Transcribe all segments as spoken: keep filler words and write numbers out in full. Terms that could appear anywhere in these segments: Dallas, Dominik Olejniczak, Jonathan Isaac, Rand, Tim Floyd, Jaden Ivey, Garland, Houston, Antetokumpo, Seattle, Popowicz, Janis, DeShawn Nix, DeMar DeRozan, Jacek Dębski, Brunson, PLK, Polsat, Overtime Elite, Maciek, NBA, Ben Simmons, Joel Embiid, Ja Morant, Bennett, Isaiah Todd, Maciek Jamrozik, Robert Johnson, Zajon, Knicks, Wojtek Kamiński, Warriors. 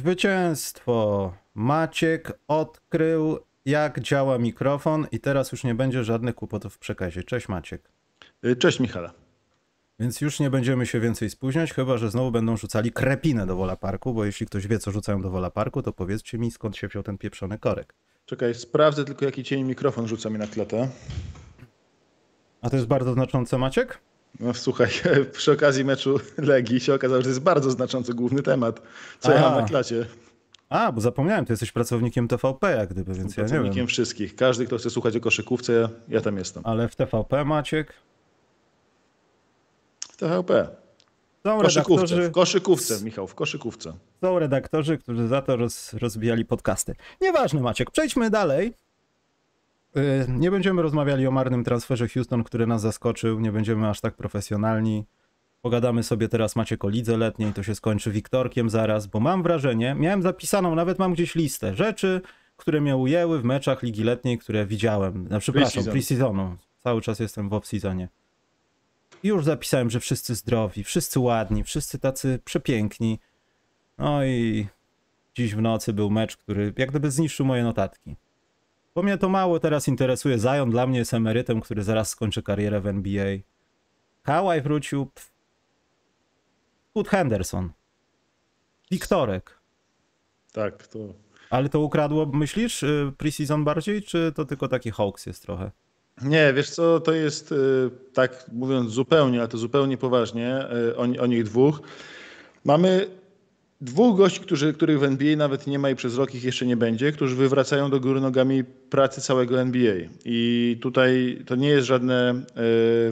Zwycięstwo! Maciek odkrył, jak działa mikrofon i teraz już nie będzie żadnych kłopotów w przekazie. Cześć Maciek. Cześć Michale. Więc już nie będziemy się więcej spóźniać, chyba że znowu będą rzucali krepinę do Wola Parku, bo jeśli ktoś wie, co rzucają do Wola Parku, to powiedzcie mi, skąd się wziął ten pieprzony korek. Czekaj, sprawdzę tylko, jaki cień mikrofon rzuca mi na klatę. A to jest bardzo znaczące, Maciek? No słuchaj, przy okazji meczu Legii się okazało, że to jest bardzo znaczący główny temat, co ja mam na klacie. A, bo zapomniałem, ty jesteś pracownikiem T V P jak gdyby, więc ja nie wiem. Pracownikiem wszystkich. Każdy, kto chce słuchać o koszykówce, ja tam jestem. Ale w T V P, Maciek? W T V P. Są koszykówce, redaktorzy... w koszykówce, Michał, w koszykówce. Są redaktorzy, którzy za to roz, rozbijali podcasty. Nieważne, Maciek, przejdźmy dalej. Nie będziemy rozmawiali o marnym transferze Houston, który nas zaskoczył. Nie będziemy aż tak profesjonalni. Pogadamy sobie teraz, Maciek, o Lidze Letniej. To się skończy Wiktorkiem zaraz, bo mam wrażenie, miałem zapisaną, nawet mam gdzieś listę rzeczy, które mnie ujęły w meczach Ligi Letniej, które widziałem. Na przepraszam, pre-seasonu. Cały czas jestem w off-seasonie. I już zapisałem, że wszyscy zdrowi, wszyscy ładni, wszyscy tacy przepiękni. No i dziś w nocy był mecz, który jak gdyby zniszczył moje notatki. Bo mnie to mało teraz interesuje. Zajon dla mnie jest emerytem, który zaraz skończy karierę w N B A. Kawhi wrócił. Pff. Scott Henderson. Wiktorek. Tak, to... Ale to ukradło, myślisz, pre-season bardziej, czy to tylko taki hoax jest trochę? Nie, wiesz co, to jest, tak mówiąc zupełnie, ale to zupełnie poważnie o, o nich dwóch. Mamy... Dwóch gości, którzy, których w N B A nawet nie ma i przez rok ich jeszcze nie będzie, którzy wywracają do góry nogami pracy całego N B A. I tutaj to nie jest żadne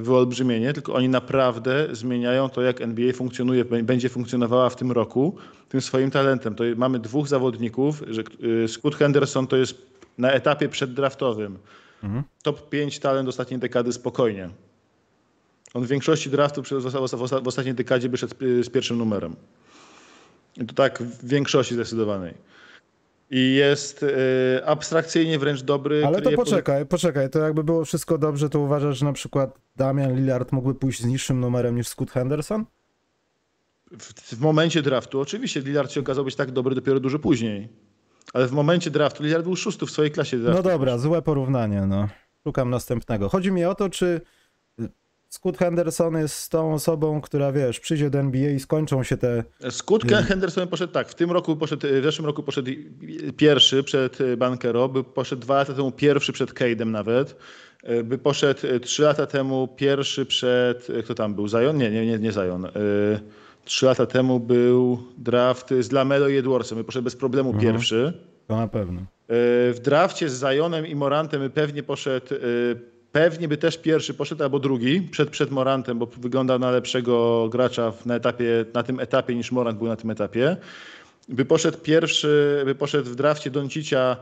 wyolbrzymienie, tylko oni naprawdę zmieniają to, jak N B A funkcjonuje, będzie funkcjonowała w tym roku, tym swoim talentem. To mamy dwóch zawodników, że Scott Henderson to jest na etapie przeddraftowym. Mhm. top pięć talent ostatniej dekady spokojnie. On w większości draftu w ostatniej dekadzie wyszedł z pierwszym numerem. I to tak w większości zdecydowanej. I jest y, abstrakcyjnie wręcz dobry. Ale to poczekaj, po... poczekaj. To jakby było wszystko dobrze, to uważasz, że na przykład Damian Lillard mógłby pójść z niższym numerem niż Scott Henderson? W, w momencie draftu oczywiście. Lillard się okazał być tak dobry dopiero dużo później. Ale w momencie draftu Lillard był szósty w swojej klasie draftu. No dobra, złe porównanie. No. Szukam następnego. Chodzi mi o to, czy... Scott Henderson jest tą osobą, która, wiesz, przyjdzie do N B A i skończą się te... Scott Henderson poszedł tak, w tym roku poszedł, w zeszłym roku poszedł pierwszy przed Bankero, by poszedł dwa lata temu pierwszy przed Cade'em nawet, by poszedł trzy lata temu pierwszy przed... Kto tam był? Zajon? Nie, nie, nie, nie Zajon. Trzy lata temu był draft z Lamelo i Edwardsem, by poszedł bez problemu mhm. pierwszy. To na pewno. W drafcie z Zajonem i Morantem pewnie poszedł... Pewnie by też pierwszy poszedł albo drugi przed, przed Morantem, bo wyglądał na lepszego gracza na, etapie, na tym etapie niż Morant był na tym etapie. By poszedł pierwszy, by poszedł w drafcie Doncicia.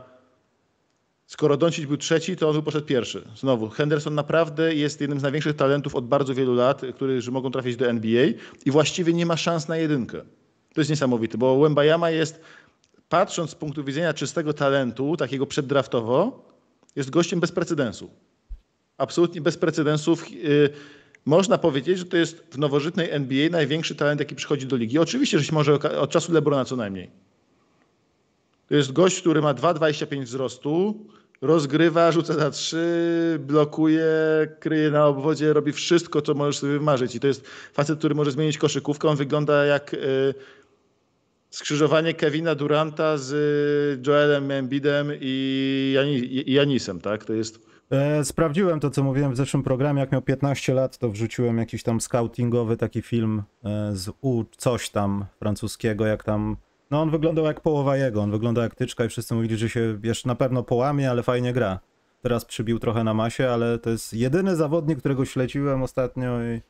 Skoro Doncic był trzeci, to on by poszedł pierwszy. Znowu, Henderson naprawdę jest jednym z największych talentów od bardzo wielu lat, którzy mogą trafić do N B A i właściwie nie ma szans na jedynkę. To jest niesamowite, bo Wembanyama jest, patrząc z punktu widzenia czystego talentu, takiego przeddraftowo, jest gościem bez precedensu. Absolutnie bez precedensów. Można powiedzieć, że to jest w nowożytnej N B A największy talent, jaki przychodzi do ligi. Oczywiście, że się może od czasu LeBrona co najmniej. To jest gość, który ma dwa dwadzieścia pięć wzrostu, rozgrywa, rzuca za trzy, blokuje, kryje na obwodzie, robi wszystko, co możesz sobie wymarzyć. I to jest facet, który może zmienić koszykówkę. On wygląda jak skrzyżowanie Kevina Duranta z Joelem Embidem i Janisem. Tak? To jest... Sprawdziłem to, co mówiłem w zeszłym programie, jak miał piętnaście lat, to wrzuciłem jakiś tam scoutingowy taki film z U coś tam francuskiego, jak tam, no on wyglądał jak połowa jego, on wyglądał jak tyczka i wszyscy mówili, że się jeszcze na pewno połamie, ale fajnie gra. Teraz przybił trochę na masie, ale to jest jedyny zawodnik, którego śledziłem ostatnio i...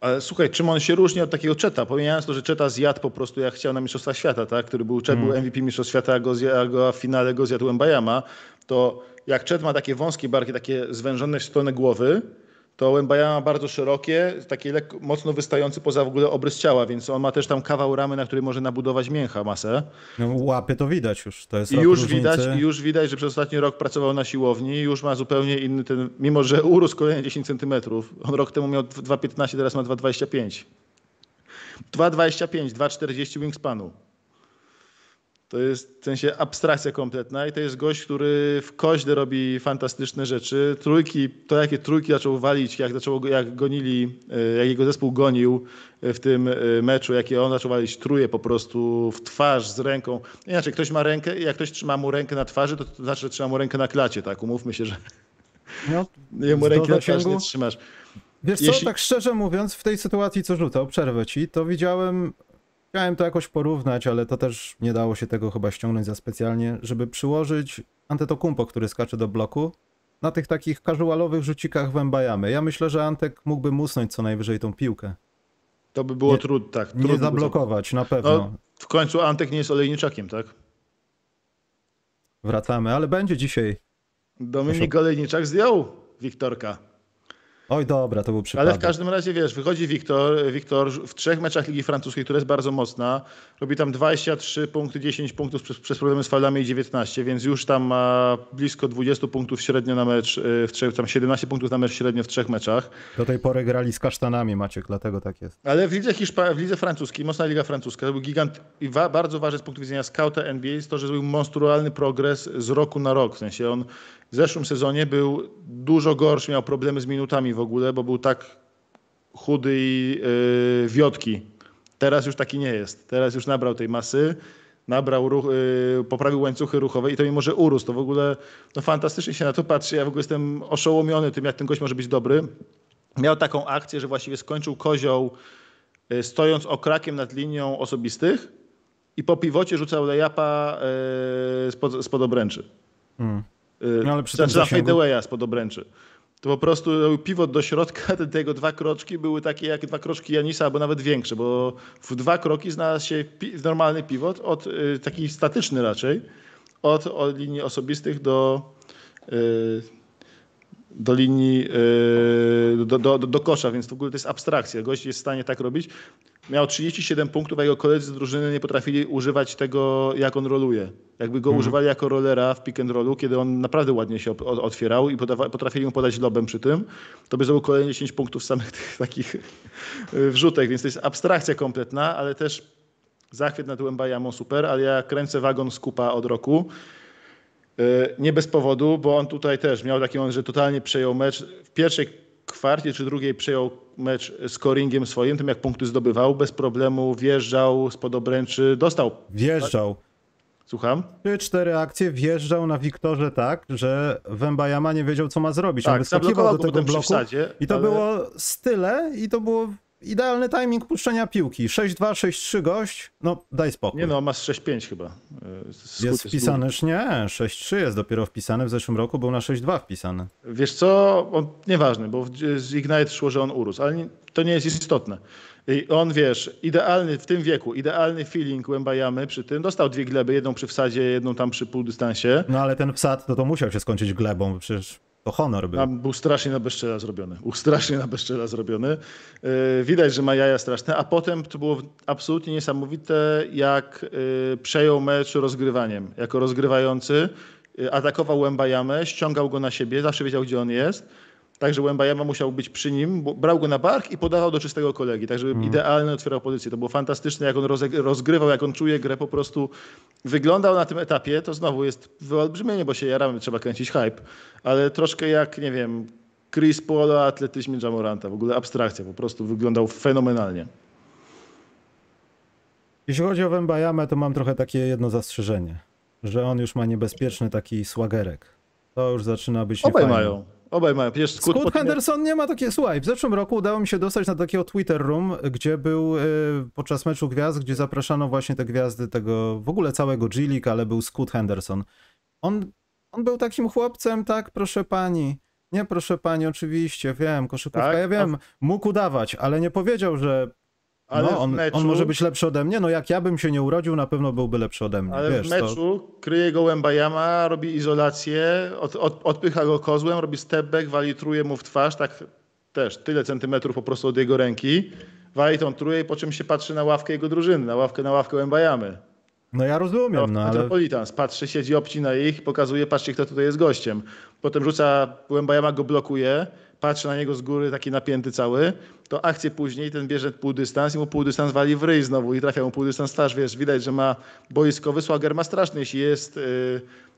Ale słuchaj, czym on się różni od takiego Cheta? Pomijając to, że Cheta zjadł po prostu jak chciał na Mistrzostwa Świata, tak? Który był, Chet, mm. był M V P Mistrzostw Świata, a, go zja, a, go, a w finale go zjadł Wembanyama, to jak Chet ma takie wąskie barki, takie zwężone w stronę głowy, to Wembanyama ma bardzo szerokie, taki lekko, mocno wystający poza w ogóle obrys ciała, więc on ma też tam kawał ramy, na który może nabudować mięcha masę. No, łapy to widać już. To jest I już widać, już widać, że przez ostatni rok pracował na siłowni, już ma zupełnie inny ten, mimo że urósł kolejne dziesięć centymetrów. On rok temu miał dwa piętnaście, teraz ma dwa dwadzieścia pięć. dwa dwadzieścia pięć, dwa czterdzieści wingspanu. To jest w sensie abstrakcja kompletna i to jest gość, który w koźle robi fantastyczne rzeczy. Trójki, to jakie trójki zaczął walić, jak, zaczął, jak gonili, jak jego zespół gonił w tym meczu, jakie on zaczął walić truje po prostu w twarz z ręką. Inaczej, ktoś ma rękę, jak ktoś trzyma mu rękę na twarzy, to, to znaczy, że trzyma mu rękę na klacie, tak? Umówmy się, że no, jemu ręki na twarzy nie trzymasz. Wiesz Jeśli... co, tak szczerze mówiąc, w tej sytuacji, co rzucał, przerwę ci, to widziałem... Chciałem to jakoś porównać, ale to też nie dało się tego chyba ściągnąć za specjalnie, żeby przyłożyć Antetokumpo, który skacze do bloku, na tych takich casualowych rzucikach Wembanyamy. Ja myślę, że Antek mógłby musnąć co najwyżej tą piłkę. To by było trudno, tak. Trud nie zablokować, na pewno. No, w końcu Antek nie jest Olejniczakiem, tak? Wracamy, ale będzie dzisiaj. Dominik Olejniczak zdjął Wiktorka. Oj, dobra, to był przypadek. Ale w każdym razie, wiesz, wychodzi Wiktor, Wiktor w trzech meczach Ligi Francuskiej, która jest bardzo mocna, robi tam dwadzieścia trzy punkty, dziesięć punktów przez, przez problemy z faulami i dziewiętnaście, więc już tam ma blisko dwadzieścia punktów średnio na mecz, w trzech, tam siedemnaście punktów na mecz średnio w trzech meczach. Do tej pory grali z kasztanami, Maciek, dlatego tak jest. Ale w lidze, Hiszpa- w lidze francuskiej, mocna Liga Francuska, to był gigant i wa- bardzo ważny z punktu widzenia skauta N B A jest to, że zrobił monstrualny progres z roku na rok, w sensie on w zeszłym sezonie był dużo gorszy, miał problemy z minutami w ogóle, bo był tak chudy i yy, wiotki. Teraz już taki nie jest. Teraz już nabrał tej masy, nabrał ruch, yy, poprawił łańcuchy ruchowe i to mimo, że urósł. To w ogóle no, fantastycznie się na to patrzy. Ja w ogóle jestem oszołomiony tym, jak ten gość może być dobry. Miał taką akcję, że właściwie skończył kozioł yy, stojąc okrakiem nad linią osobistych i po piwocie rzucał lay-upa yy, spod, spod obręczy. Hmm. No, ale przy znaczy na fadeawaya spod obręczy. To po prostu robił pivot do środka, te jego dwa kroczki były takie jak dwa kroczki Janisa, albo nawet większe, bo w dwa kroki znalazł się pi- normalny pivot, od, y, taki statyczny raczej, od, od linii osobistych do, y, do linii, y, do, do, do, do kosza, więc w ogóle to jest abstrakcja. Gość jest w stanie tak robić. Miał trzydzieści siedem punktów, a jego koledzy z drużyny nie potrafili używać tego, jak on roluje. Jakby go hmm. używali jako rollera w pick and rollu, kiedy on naprawdę ładnie się otwierał i podawa- potrafili mu podać lobem przy tym, to by zdobył kolejne dziesięć punktów samych tych takich wrzutek. Więc to jest abstrakcja kompletna, ale też zachwyt nad Wembanyamą super, ale ja kręcę wagon z kupa od roku. Nie bez powodu, bo on tutaj też miał taki moment, że totalnie przejął mecz. W pierwszej kwarcie czy drugiej przejął mecz scoringiem swoim, tym jak punkty zdobywał, bez problemu wjeżdżał spod obręczy, dostał. Wjeżdżał. Słucham? Trzy, cztery akcje, wjeżdżał na Wiktorze tak, że Wembanyama nie wiedział, co ma zrobić. Tak, on wyskakiwał do tego bloku wsadzie, i to ale... było style i to było idealny timing puszczenia piłki. sześć dwa, sześć trzy gość, no daj spokój. Nie no, masz sześć pięć chyba. Skut jest wpisany, czy nie? sześć trzy jest dopiero wpisany, w zeszłym roku był na sześć dwa wpisany. Wiesz co, on, nieważne, bo z Ignite szło, że on urósł, ale nie, to nie jest istotne. I on, wiesz, idealny w tym wieku, idealny feeling Wembanyamy przy tym. Dostał dwie gleby, jedną przy wsadzie, jedną tam przy półdystansie. No ale ten wsad, to, to musiał się skończyć glebą, bo przecież... To honor był. Tam był strasznie na bezczela zrobiony. Był strasznie na bezczela zrobiony. Yy, widać, że ma jaja straszne. A potem to było absolutnie niesamowite, jak yy, przejął mecz rozgrywaniem. Jako rozgrywający yy, atakował Wembanyamę, ściągał go na siebie, zawsze wiedział, gdzie on jest. Także Wembanyama musiał być przy nim, brał go na bark i podawał do czystego kolegi. Także mm. idealnie otwierał pozycję. To było fantastyczne, jak on rozgrywał, jak on czuje grę. Po prostu wyglądał na tym etapie, to znowu jest wyolbrzymienie, bo się jaramy, trzeba kręcić hype, ale troszkę jak, nie wiem, Chris Paul, atletyzmie Jamoranta. W ogóle abstrakcja, po prostu wyglądał fenomenalnie. Jeśli chodzi o Wembanyamę, to mam trochę takie jedno zastrzeżenie, że on już ma niebezpieczny taki słagerek. To już zaczyna być niefajne. Obaj mają. Obaj mają. Przecież Scott, Scott Henderson nie ma takiego... Słuchaj, w zeszłym roku udało mi się dostać na takiego Twitter Room, gdzie był yy, podczas meczu gwiazd, gdzie zapraszano właśnie te gwiazdy tego, w ogóle całego G-League, ale był Scott Henderson. On, on był takim chłopcem, tak, proszę pani. Nie, proszę pani, oczywiście, wiem, koszykówka, tak? Ja wiem. Mógł udawać, ale nie powiedział, że... Ale no, on, meczu... on może być lepszy ode mnie, no jak ja bym się nie urodził, na pewno byłby lepszy ode mnie. Ale wiesz, w meczu to... kryje go Wembanyama, robi izolację, od, od, odpycha go kozłem, robi step back, wali truje mu w twarz, tak też tyle centymetrów po prostu od jego ręki, wali tą truje i po czym się patrzy na ławkę jego drużyny, na ławkę na ławkę Wembanyamy. No ja rozumiem, no, no ale... Metropolitans patrzy, siedzi, obcina ich, pokazuje, patrzcie, kto tutaj jest gościem. Potem rzuca, Wembanyama go blokuje, patrzy na niego z góry, taki napięty cały, to akcję później, ten bierze pół dystans i mu pół dystans wali w ryj znowu i trafia mu pół dystans twarz, wiesz, widać, że ma boiskowy swagger, ma straszny, jeśli jest yy,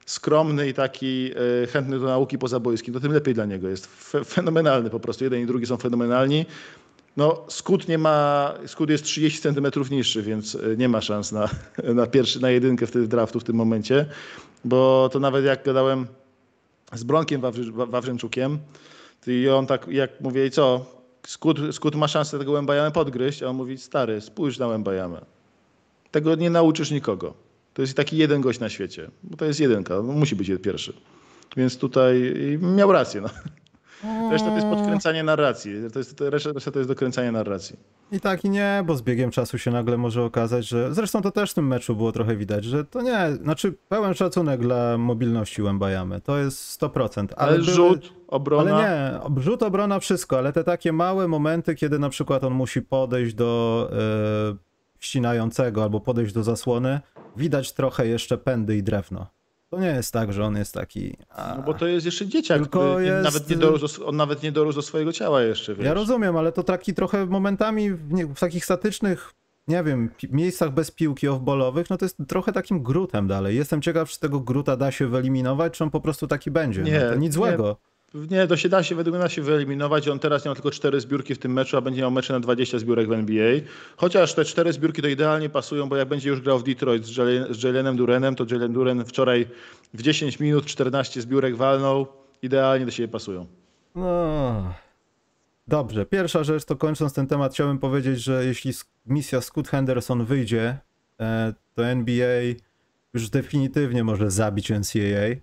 skromny i taki yy, chętny do nauki poza boiskiem, to tym lepiej dla niego jest. F- fenomenalny po prostu, jeden i drugi są fenomenalni. No, Scott nie ma, Scott jest trzydzieści centymetrów niższy, więc nie ma szans na, na, pierwszy, na jedynkę w tym draftu w tym momencie, bo to nawet jak gadałem z Bronkiem Wawrzy, Wawrzynczukiem, i on tak, jak mówię, i co, Scott, Scott ma szansę tego Wembanyamę podgryźć, a on mówi, stary, spójrz na Wembanyamę. Tego nie nauczysz nikogo. To jest taki jeden gość na świecie, bo to jest jedynka, on musi być pierwszy. Więc tutaj miał rację, no. Reszta to jest podkręcanie narracji. To jest, to, reszta, reszta to jest dokręcanie narracji. I tak i nie, bo z biegiem czasu się nagle może okazać, że... Zresztą to też w tym meczu było trochę widać, że to nie... Znaczy pełen szacunek dla mobilności Wembanyamy. To jest sto procent. Ale, ale rzut, były, obrona... Ale nie, rzut, obrona, wszystko. Ale te takie małe momenty, kiedy na przykład on musi podejść do yy, ścinającego albo podejść do zasłony, widać trochę jeszcze pędy i drewno. To nie jest tak, że on jest taki... A... No bo to jest jeszcze dzieciak, tylko jest... nawet nie dorósł do, on nawet nie dorósł do swojego ciała jeszcze. Wiesz. Ja rozumiem, ale to taki trochę momentami w, nie, w takich statycznych, nie wiem, pi- miejscach bez piłki off-ballowych, no to jest trochę takim Grootem dalej. Jestem ciekaw, czy tego Groota da się wyeliminować, czy on po prostu taki będzie. Nie, no to nic złego. Nie, nie, to się da się, według mnie da się wyeliminować. On teraz miał tylko cztery zbiórki w tym meczu, a będzie miał mecze na dwadzieścia zbiórek w N B A. Chociaż te cztery zbiórki to idealnie pasują, bo jak będzie już grał w Detroit z, Jalen, z Jalenem Durenem, to Jalen Duren wczoraj w dziesięć minut czternaście zbiórek walnął. Idealnie do siebie pasują. No. Dobrze, pierwsza rzecz, to kończąc ten temat, chciałbym powiedzieć, że jeśli misja Scott Henderson wyjdzie, to N B A już definitywnie może zabić N C A A.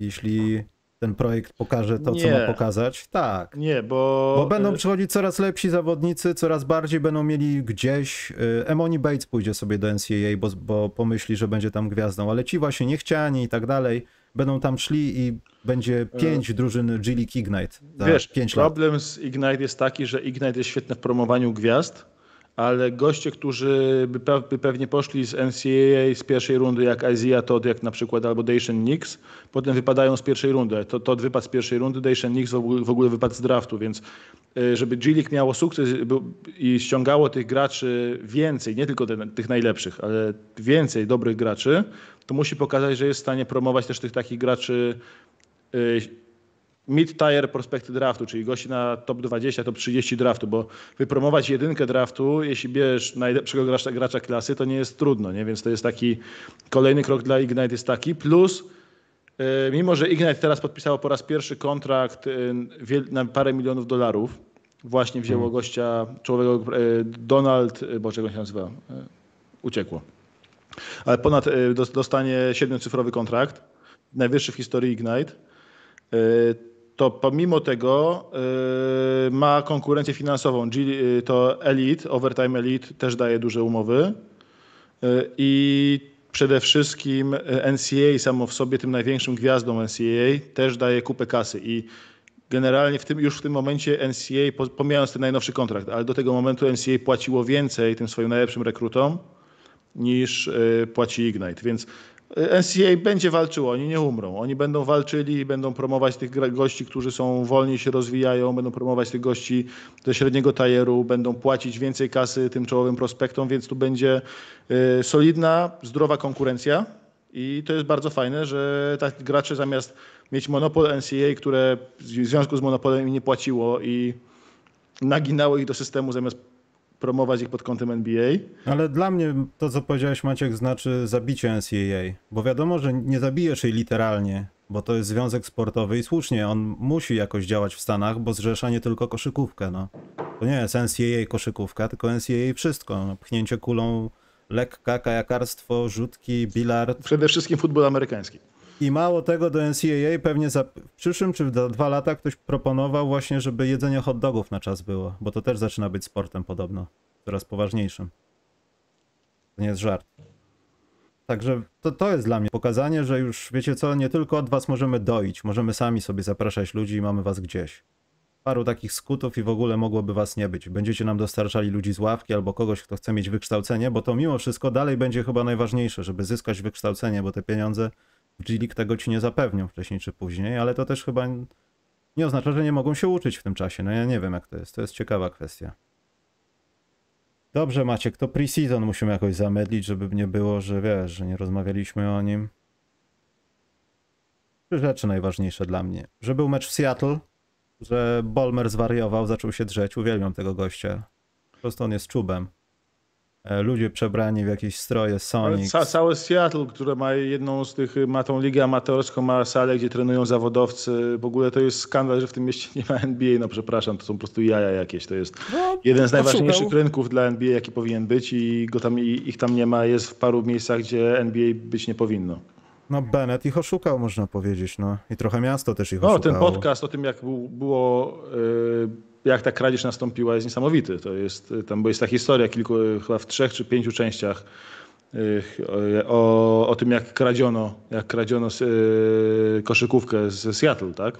Jeśli... ten projekt pokaże to, nie. co ma pokazać. Tak. Nie, bo... bo będą przychodzić coraz lepsi zawodnicy, coraz bardziej będą mieli gdzieś... Emoni Bates pójdzie sobie do N C A A, bo, bo pomyśli, że będzie tam gwiazdą, ale ci właśnie niechciani i tak dalej będą tam szli i będzie pięć drużyn G League Ignite. Wiesz, pięć problem lat. Z Ignite jest taki, że Ignite jest świetne w promowaniu gwiazd, ale goście, którzy by, pe- by pewnie poszli z N C A A z pierwszej rundy, jak Isaiah Todd, jak na przykład, albo DeShawn Nix, potem wypadają z pierwszej rundy. Todd to wypadł z pierwszej rundy, DeShawn Nix w ogóle, w ogóle wypadł z draftu, więc żeby G League miało sukces i ściągało tych graczy więcej, nie tylko ten, tych najlepszych, ale więcej dobrych graczy, to musi pokazać, że jest w stanie promować też tych takich graczy yy, mid-tier prospekty draftu, czyli gości na top dwadzieścia, top trzydzieści draftu, bo wypromować jedynkę draftu, jeśli bierzesz najlepszego gracza, gracza klasy, to nie jest trudno, nie? Więc to jest taki kolejny krok dla Ignite jest taki, plus yy, mimo, że Ignite teraz podpisało po raz pierwszy kontrakt yy, na parę milionów dolarów, właśnie wzięło hmm. gościa, człowieka, yy, Donald, yy, bo czego się nazywa, yy, uciekło, ale ponad yy, dostanie siedmiocyfrowy kontrakt, najwyższy w historii Ignite, yy, to pomimo tego yy, ma konkurencję finansową. G, yy, to Elite, Overtime Elite też daje duże umowy yy, i przede wszystkim N C A A samo w sobie, tym największym gwiazdom N C A A, też daje kupę kasy i generalnie w tym, już w tym momencie N C A A, pomijając ten najnowszy kontrakt, ale do tego momentu N C A A płaciło więcej tym swoim najlepszym rekrutom niż yy, płaci Ignite, więc N C A A będzie walczyło, oni nie umrą. Oni będą walczyli i będą promować tych gości, którzy są wolniej się rozwijają, będą promować tych gości ze średniego tieru, będą płacić więcej kasy tym czołowym prospektom, więc tu będzie y, solidna, zdrowa konkurencja i to jest bardzo fajne, że tak gracze zamiast mieć monopol N C A A, które w związku z monopolem im nie płaciło i naginało ich do systemu zamiast promować ich pod kątem N B A. Ale dla mnie to, co powiedziałeś, Maciek, znaczy zabicie N C A A, bo wiadomo, że nie zabijesz jej literalnie, bo to jest związek sportowy i słusznie, on musi jakoś działać w Stanach, bo zrzesza nie tylko koszykówkę. No. To nie jest N C A A koszykówka, tylko N C A A wszystko. No, pchnięcie kulą, lekka, kajakarstwo, rzutki, bilard. Przede wszystkim futbol amerykański. I mało tego, do N C A A pewnie za, w przyszłym czy za dwa lata ktoś proponował właśnie, żeby jedzenie hot dogów na czas było, bo to też zaczyna być sportem podobno, coraz poważniejszym. To nie jest żart. Także to, to jest dla mnie pokazanie, że już wiecie co, nie tylko od was możemy doić, możemy sami sobie zapraszać ludzi i mamy was gdzieś. paru takich skutów i w ogóle mogłoby was nie być. Będziecie nam dostarczali ludzi z ławki albo kogoś, kto chce mieć wykształcenie, bo to mimo wszystko dalej będzie chyba najważniejsze, żeby zyskać wykształcenie, bo te pieniądze w G League tego ci nie zapewnią wcześniej czy później, ale to też chyba nie oznacza, że nie mogą się uczyć w tym czasie. No ja nie wiem jak to jest, to jest ciekawa kwestia. Dobrze Maciek, to pre-season musimy jakoś zamydlić, żeby nie było, że wiesz, że nie rozmawialiśmy o nim. Trzy rzeczy najważniejsze dla mnie. Że był mecz w Seattle, że Ballmer zwariował, zaczął się drzeć, uwielbiam tego gościa. Po prostu on jest czubem. Ludzie przebrani w jakieś stroje Sonic. Ca całe Seattle, które ma jedną z tych, ma tą ligę amatorską, ma salę, gdzie trenują zawodowcy. W ogóle to jest skandal, że w tym mieście nie ma N B A. No przepraszam, to są po prostu jaja jakieś. To jest no, jeden z najważniejszych szukał. rynków dla N B A, jaki powinien być i go tam, i ich tam nie ma. Jest w paru miejscach, gdzie N B A być nie powinno. No Bennett ich oszukał, można powiedzieć. No. I trochę miasto też ich no, oszukało. No ten podcast o tym, jak było... Yy, jak ta kradzież nastąpiła, jest niesamowity. To jest, tam, bo jest ta historia kilku, chyba w trzech czy pięciu częściach o, o tym, jak kradziono, jak kradziono koszykówkę z Seattle, tak?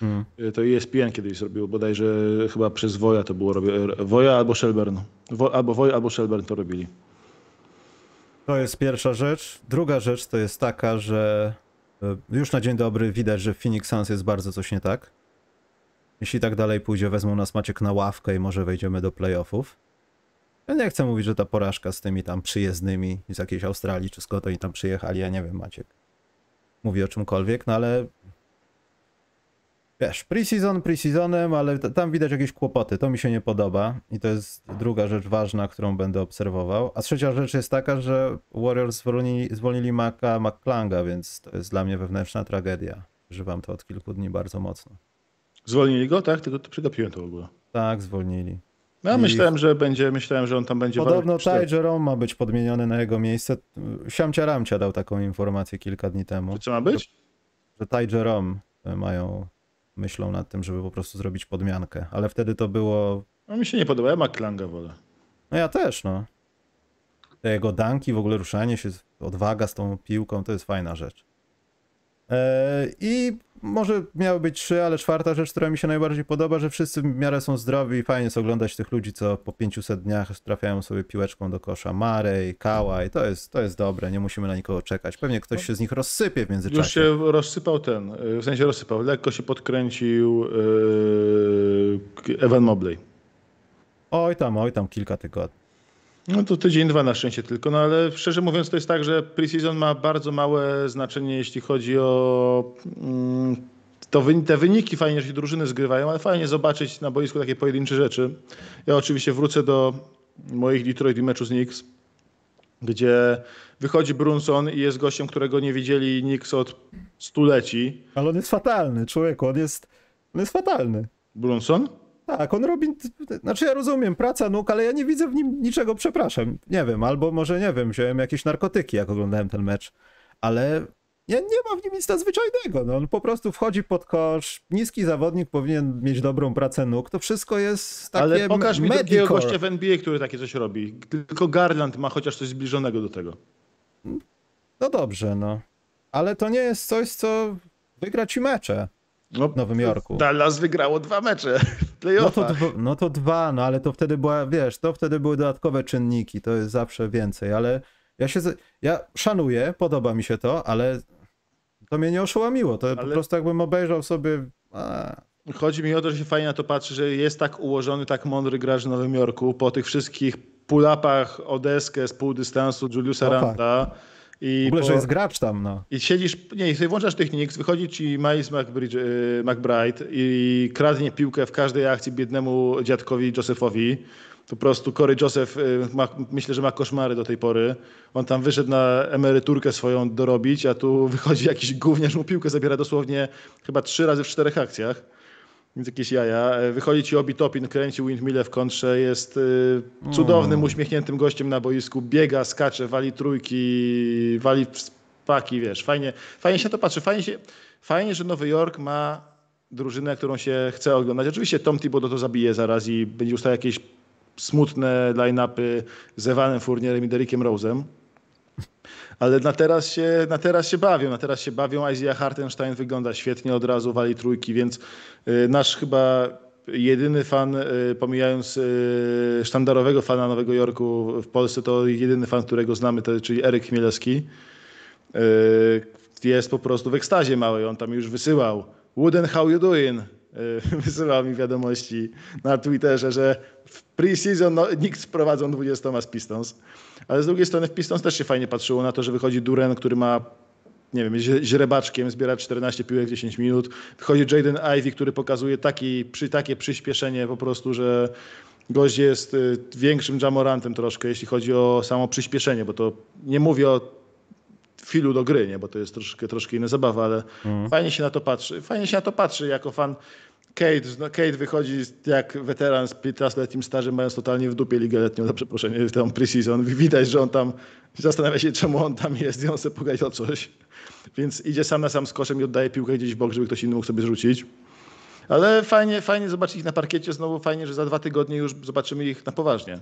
Hmm. To E S P N kiedyś zrobiło, bodajże chyba przez Woja to było Woja albo Shelburne. Wo, albo Woj, albo Shelburne to robili. To jest pierwsza rzecz. Druga rzecz to jest taka, że już na dzień dobry widać, że w Phoenix Suns jest bardzo coś nie tak. Jeśli tak dalej pójdzie, wezmą nas Maciek na ławkę i może wejdziemy do playoffów. Ja nie chcę mówić, że ta porażka z tymi tam przyjezdnymi z jakiejś Australii czy skąd oni tam przyjechali, ja nie wiem, Maciek. Mówi o czymkolwiek, no ale... Wiesz, pre-season pre-seasonem, ale tam widać jakieś kłopoty, to mi się nie podoba. I to jest druga rzecz ważna, którą będę obserwował. A trzecia rzecz jest taka, że Warriors zwolnili, zwolnili Maka McClanga, więc to jest dla mnie wewnętrzna tragedia. Używam to od kilku dni bardzo mocno. Zwolnili go, tak? Tylko przygapiłem to w ogóle. Tak, zwolnili. Ja I... myślałem, że będzie, myślałem, że on tam będzie... Podobno Taj Jerome ma być podmieniony na jego miejsce. Siamcia Ramcia dał taką informację kilka dni temu. Czy co ma być? Że Taj Jerome mają, myślą nad tym, żeby po prostu zrobić podmiankę. Ale wtedy to było... No mi się nie podoba, ja McClanga wolę. No ja też, no. Te jego danki, w ogóle ruszanie się, odwaga z tą piłką, to jest fajna rzecz. I może miały być trzy, ale czwarta rzecz, która mi się najbardziej podoba, że wszyscy w miarę są zdrowi i fajnie jest oglądać tych ludzi, co po pięciuset dniach trafiają sobie piłeczką do kosza. Marej, Kawhi, to jest, to jest dobre, nie musimy na nikogo czekać. Pewnie ktoś się z nich rozsypie w międzyczasie. Już się rozsypał ten, w sensie rozsypał, lekko się podkręcił yy, Evan Mobley. Oj tam, oj tam, kilka tygodni. No to tydzień, dwa na szczęście tylko, no ale szczerze mówiąc to jest tak, że preseason ma bardzo małe znaczenie, jeśli chodzi o to, te wyniki, fajnie, że się drużyny zgrywają, ale fajnie zobaczyć na boisku takie pojedyncze rzeczy. Ja oczywiście wrócę do moich Detroit i meczu z Knicks, gdzie wychodzi Brunson i jest gościem, którego nie widzieli Knicks od stuleci. Ale on jest fatalny, człowieku, on jest, on jest fatalny. Brunson? Tak, on robi, znaczy ja rozumiem, praca nóg, ale ja nie widzę w nim niczego, przepraszam, nie wiem, albo może nie wiem, wziąłem jakieś narkotyki, jak oglądałem ten mecz, ale ja nie mam w nim nic nadzwyczajnego, no on po prostu wchodzi pod kosz, niski zawodnik powinien mieć dobrą pracę nóg, to wszystko jest takie... Ale pokaż mi takiego gościa w N B A, który takie coś robi, tylko Garland ma chociaż coś zbliżonego do tego. No dobrze, no, ale to nie jest coś, co wygra ci mecze. No, w Nowym Jorku. Dallas wygrało dwa mecze w playoffach. No to, no to dwa, no ale to wtedy była, wiesz, to wtedy były dodatkowe czynniki, to jest zawsze więcej, ale ja się, ja szanuję, podoba mi się to, ale to mnie nie oszołomiło, to ale... po prostu jakbym obejrzał sobie... A... Chodzi mi o to, że się fajnie na to patrzy, że jest tak ułożony, tak mądry gracz w Nowym Jorku, po tych wszystkich pull-upach o deskę z pół dystansu Juliusa Randa. Tak. I w ogóle, po... że jest gracz tam, no. I siedzisz, nie, i sobie włączasz tych Knicks, wychodzi ci Miles McBride i kradnie piłkę w każdej akcji biednemu dziadkowi Josephowi. Po prostu Corey Joseph, ma, myślę, że ma koszmary do tej pory. On tam wyszedł na emeryturkę swoją dorobić, a tu wychodzi jakiś gówniarz, mu piłkę zabiera dosłownie chyba trzy razy w czterech akcjach. Więc jakieś jaja. Wychodzi ci Obi Topin, kręci windmille w kontrze, jest cudownym, uśmiechniętym gościem na boisku, biega, skacze, wali trójki, wali paki, wiesz, fajnie, fajnie się to patrzy. Fajnie, się, fajnie, że Nowy Jork ma drużynę, którą się chce oglądać. Oczywiście Tom Thibodeau to zabije zaraz i będzie ustał jakieś smutne line-upy z Evanem Fournierem i Derrickiem Rose'em. Ale na teraz, się, na teraz się bawią, na teraz się bawią. Isaiah Hartenstein wygląda świetnie, od razu wali trójki, więc nasz chyba jedyny fan, pomijając sztandarowego fana Nowego Jorku w Polsce, to jedyny fan, którego znamy, to, czyli Eryk Chmielewski, jest po prostu w ekstazie małej. On tam już wysyłał Wooden, how you doing? Wysyłał mi wiadomości na Twitterze, że w pre-season no, Knicks prowadzą dwudziestoma z Pistons. Ale z drugiej strony w Pistons też się fajnie patrzyło na to, że wychodzi Duren, który ma, nie wiem, źrebaczkiem, zbiera czternaście piłek w dziesięć minut. Wychodzi Jaden Ivey, który pokazuje taki, przy, takie przyspieszenie po prostu, że gość jest większym Jamorantem troszkę, jeśli chodzi o samo przyspieszenie, bo to nie mówię o filu do gry, nie? Bo to jest troszkę, troszkę inna zabawa, ale mm. fajnie się na to patrzy. Fajnie się na to patrzy jako fan. Cade, no Cade wychodzi jak weteran z piętnastoletnim stażem, mając totalnie w dupie Ligę Letnią, za przeproszenie, tą pre-season. Widać, że on tam zastanawia się, czemu on tam jest i on sobie pogadał coś. Więc idzie sam na sam z koszem i oddaje piłkę gdzieś w bok, żeby ktoś inny mógł sobie zrzucić. Ale fajnie, fajnie zobaczyć ich na parkiecie znowu. Fajnie, że za dwa tygodnie już zobaczymy ich na poważnie.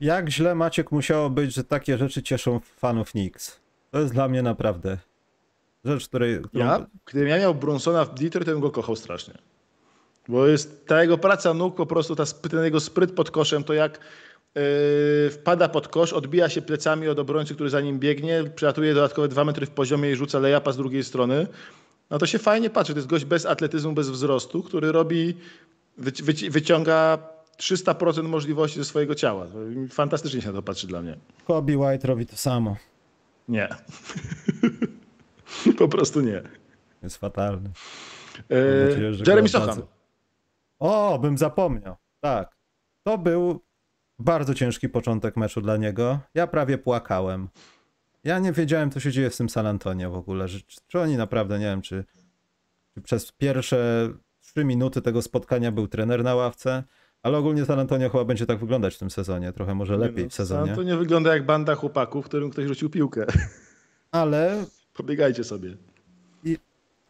Jak źle, Maciek, musiało być, że takie rzeczy cieszą fanów Knicks. To jest dla mnie naprawdę rzecz, której... Którą... Ja, gdybym ja miał Brunsona w Detroit, to bym go kochał strasznie. Bo jest ta jego praca nóg, po prostu ta, ten jego spryt pod koszem, to jak yy, wpada pod kosz, odbija się plecami od obrońcy, który za nim biegnie, przylatuje dodatkowe dwa metry w poziomie i rzuca lejapa z drugiej strony. No to się fajnie patrzy. To jest gość bez atletyzmu, bez wzrostu, który robi, wyci- wyciąga... trzysta procent możliwości ze swojego ciała. Fantastycznie się na to patrzy dla mnie. Kobe White robi to samo. Nie. Po prostu nie. Jest fatalny. Eee, nadzieję, Jeremy Sochan. O, bym zapomniał. Tak. To był bardzo ciężki początek meczu dla niego. Ja prawie płakałem. Ja nie wiedziałem, co się dzieje w tym San Antonio w ogóle. Czy, czy oni naprawdę, nie wiem, czy, czy przez pierwsze trzy minuty tego spotkania był trener na ławce. Ale ogólnie San Antonio chyba będzie tak wyglądać w tym sezonie. Trochę może lepiej no, w sezonie. San Antonio wygląda jak banda chłopaków, którym ktoś rzucił piłkę. Ale... Pobiegajcie sobie. I,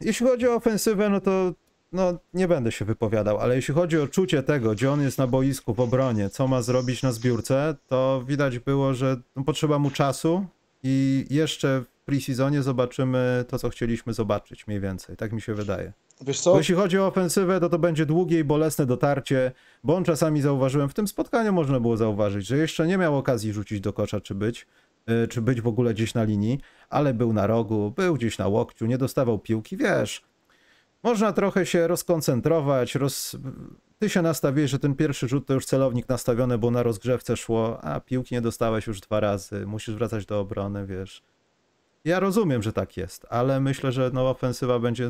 jeśli chodzi o ofensywę, no to no, nie będę się wypowiadał, ale jeśli chodzi o czucie tego, gdzie on jest na boisku, w obronie, co ma zrobić na zbiórce, to widać było, że no, potrzeba mu czasu i jeszcze w pre-seasonie zobaczymy to, co chcieliśmy zobaczyć mniej więcej. Tak mi się wydaje. Wiesz co? Bo jeśli chodzi o ofensywę, to to będzie długie i bolesne dotarcie, bo on czasami zauważyłem, w tym spotkaniu można było zauważyć, że jeszcze nie miał okazji rzucić do kosza, czy być, yy, czy być w ogóle gdzieś na linii, ale był na rogu, był gdzieś na łokciu, nie dostawał piłki, wiesz. Można trochę się rozkoncentrować, roz... ty się nastawiłeś, że ten pierwszy rzut to już celownik nastawiony, bo na rozgrzewce szło, a piłki nie dostałeś już dwa razy, musisz wracać do obrony, wiesz. Ja rozumiem, że tak jest, ale myślę, że no, ofensywa będzie...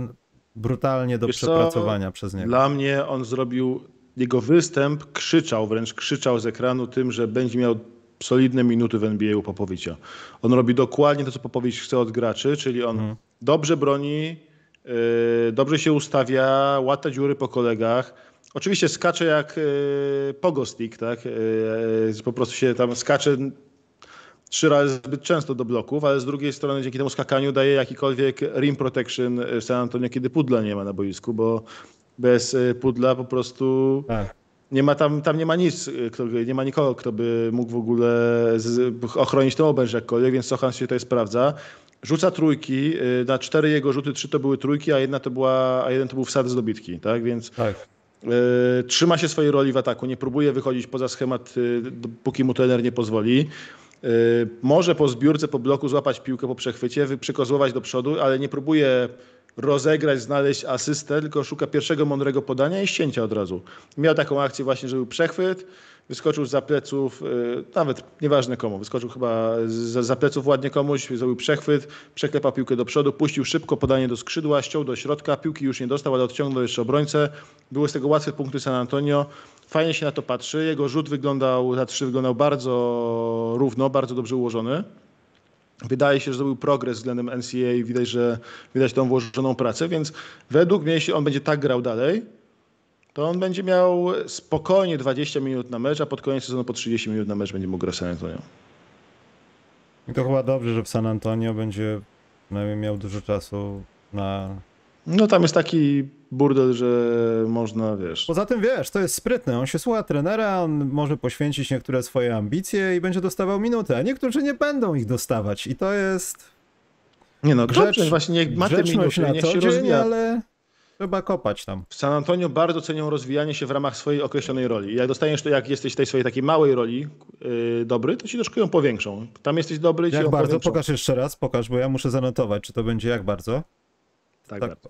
brutalnie do Wiesz przepracowania co? Przez niego. Dla mnie on zrobił, jego występ krzyczał, wręcz krzyczał z ekranu tym, że będzie miał solidne minuty w N B A u Popowicia. On robi dokładnie to, co Popowicz chce od graczy, czyli on mm. dobrze broni, yy, dobrze się ustawia, łata dziury po kolegach. Oczywiście skacze jak yy, pogo stick, tak? Yy, po prostu się tam skacze trzy razy zbyt często do bloków, ale z drugiej strony dzięki temu skakaniu daje jakikolwiek rim protection w San Antonio, kiedy pudla nie ma na boisku, bo bez pudla po prostu tak. nie ma tam, tam nie ma nic, kto, nie ma nikogo, kto by mógł w ogóle z, ochronić tą obręcz jakkolwiek, więc Sochan się tutaj sprawdza. Rzuca trójki, na cztery jego rzuty, trzy to były trójki, a jedna to była, a jeden to był wsad z dobitki, tak? Więc tak. Y, trzyma się swojej roli w ataku, nie próbuje wychodzić poza schemat, y, póki mu trener nie pozwoli. Yy, może po zbiórce, po bloku złapać piłkę po przechwycie, przykozłować do przodu, ale nie próbuje rozegrać, znaleźć asystę, tylko szuka pierwszego mądrego podania i ścięcia od razu. Miał taką akcję właśnie, że był przechwyt, wyskoczył za pleców, yy, nawet nieważne komu, wyskoczył chyba za, za pleców ładnie komuś, zrobił przechwyt, przeklepał piłkę do przodu, puścił szybko podanie do skrzydła, ściął do środka, piłki już nie dostał, ale odciągnął jeszcze obrońcę. Były z tego łatwe punkty San Antonio. Fajnie się na to patrzy. Jego rzut wyglądał, za trzy wyglądał bardzo równo, bardzo dobrze ułożony. Wydaje się, że zrobił progres względem N C A A. Widać, że widać tą włożoną pracę, więc według mnie, jeśli on będzie tak grał dalej, to on będzie miał spokojnie dwadzieścia minut na mecz, a pod koniec sezonu po trzydzieści minut na mecz będzie mógł grać w San Antonio. I to chyba dobrze, że w San Antonio będzie miał dużo czasu na... No tam jest taki burdel, że można, wiesz... Poza tym, wiesz, to jest sprytne. On się słucha trenera, on może poświęcić niektóre swoje ambicje i będzie dostawał minuty, a niektórzy nie będą ich dostawać. I to jest... Nie no, grzeczność, właśnie niech ma te minuty, niech się rozwija. Ale Trzeba kopać tam. W San Antonio bardzo cenią rozwijanie się w ramach swojej określonej roli. Jak dostaniesz to, jak jesteś w tej swojej takiej małej roli yy, dobry, to ci troszkę ją powiększą. Tam jesteś dobry i jak ci ją bardzo? Powiększą. Pokaż jeszcze raz, pokaż, bo ja muszę zanotować, czy to będzie jak bardzo. Tak, tak bardzo.